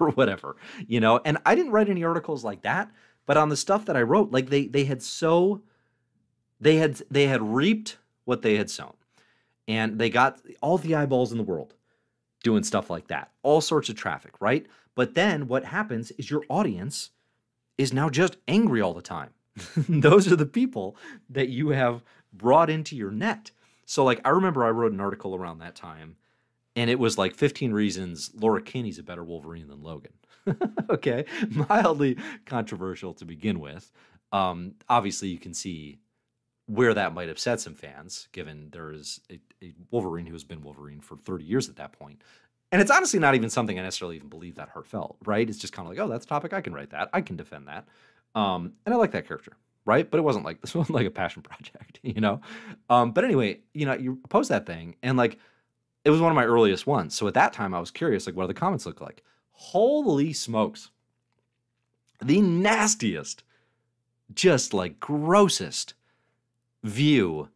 or whatever, you know? And I didn't write any articles like that, but on the stuff that I wrote, like they had reaped what they had sown, and they got all the eyeballs in the world doing stuff like that, all sorts of traffic, right? But then what happens is your audience is now just angry all the time. Those are the people that you have brought into your net. So like, I remember I wrote an article around that time, and it was like 15 reasons Laura Kinney's a better Wolverine than Logan. Okay, mildly controversial to begin with. Obviously, you can see where that might upset some fans, given there is a Wolverine who has been Wolverine for 30 years at that point. And it's honestly not even something I necessarily even believe that heartfelt, right? It's just kind of like, oh, that's a topic, I can write that, I can defend that. And I like that character, right? But it wasn't like, this wasn't like a passion project, you know? But anyway, you know, you post that thing, and like, it was one of my earliest ones. So at that time, I was curious, like, what do the comments look like? Holy smokes. The nastiest, just like grossest view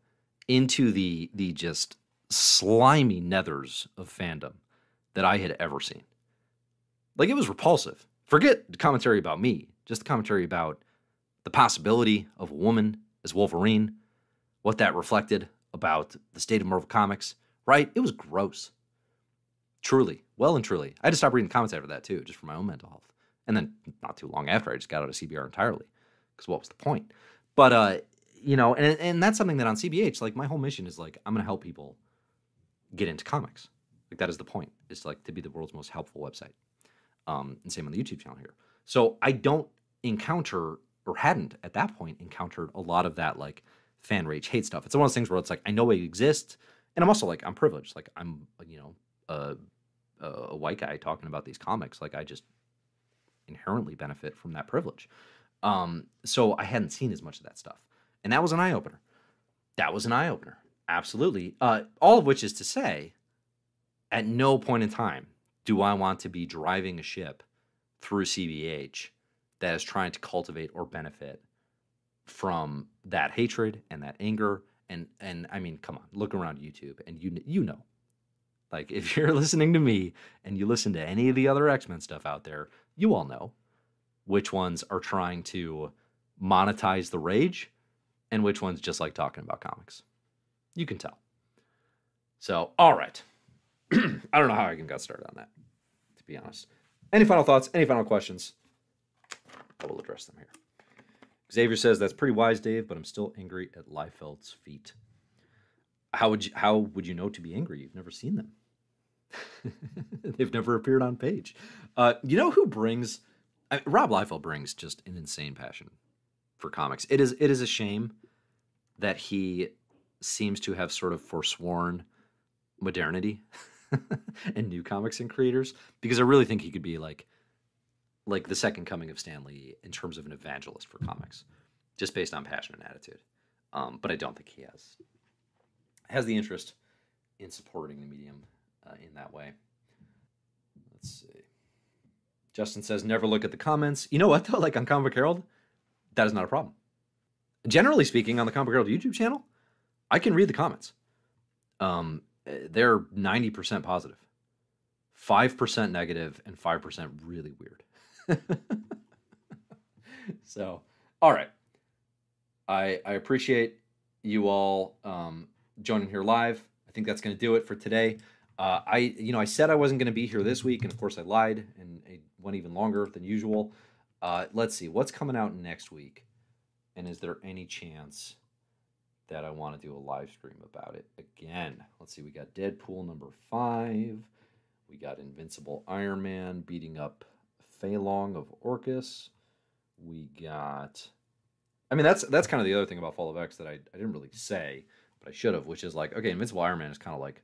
into the just slimy nethers of fandom that I had ever seen. Like, it was repulsive. Forget the commentary about me, just the commentary about the possibility of a woman as Wolverine, what that reflected about the state of Marvel Comics, right? It was gross. Truly, well and truly. I had to stop reading the comments after that too, just for my own mental health. And then not too long after, I just got out of CBR entirely, because what was the point? But, you know, and that's something that on CBH, like, my whole mission is like, I'm going to help people get into comics. Like, that is the point. It's like to be the world's most helpful website. And same on the YouTube channel here. So I don't encounter, or hadn't at that point encountered, a lot of that like fan rage, hate stuff. It's one of those things where it's like, I know it exists. And I'm also like, I'm privileged. Like, I'm, you know, a white guy talking about these comics. Like, I just inherently benefit from that privilege. So I hadn't seen as much of that stuff. And that was an eye-opener. That was an eye-opener. Absolutely. All of which is to say, at no point in time do I want to be driving a ship through CBH that is trying to cultivate or benefit from that hatred and that anger. And I mean, come on, look around YouTube, and you know, like, if you're listening to me and you listen to any of the other X-Men stuff out there, you all know which ones are trying to monetize the rage and which ones just like talking about comics. You can tell. So, all right. I don't know how I even got started on that, to be honest. Any final thoughts? Any final questions? I will address them here. Xavier says, that's pretty wise, Dave, but I'm still angry at Liefeld's feet. How would you know to be angry? You've never seen them. They've never appeared on page. You know who brings... Rob Liefeld brings just an insane passion for comics. It is a shame that he seems to have sort of forsworn modernity and new comics and creators, because I really think he could be like the second coming of Stan Lee in terms of an evangelist for comics, just based on passion and attitude. But I don't think he has the interest in supporting the medium in that way. Let's see. Justin says, never look at the comments. You know what, though? Like on Comic Book Herald, that is not a problem. Generally speaking, on the Comic Book Herald YouTube channel, I can read the comments. They're 90% positive, 5% negative, and 5% really weird. So, all right. I appreciate you all joining here live. I think that's going to do it for today. I said I wasn't going to be here this week, and of course I lied, and it went even longer than usual. Let's see, what's coming out next week? And is there any chance that I want to do a live stream about it again? Let's see, we got Deadpool #5. We got Invincible Iron Man beating up Phaelong of Orcus. We got... I mean, that's kind of the other thing about Fall of X that I didn't really say, but I should have, which is like, okay, Invincible Iron Man is kind of like...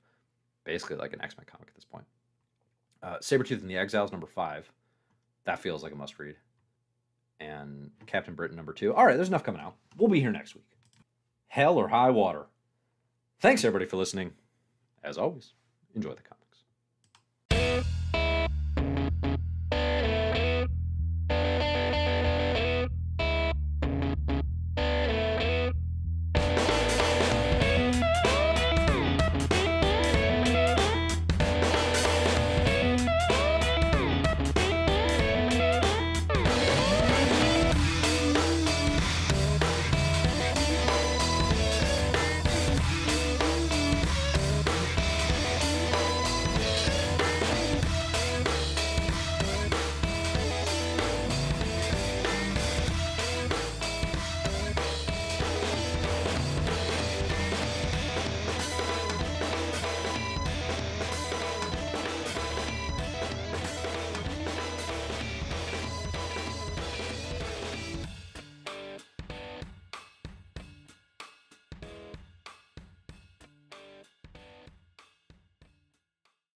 basically like an X-Men comic at this point. Sabretooth and the Exiles #5. That feels like a must read. And Captain Britain #2. All right, there's enough coming out. We'll be here next week. Hell or high water. Thanks, everybody, for listening. As always, enjoy the comic.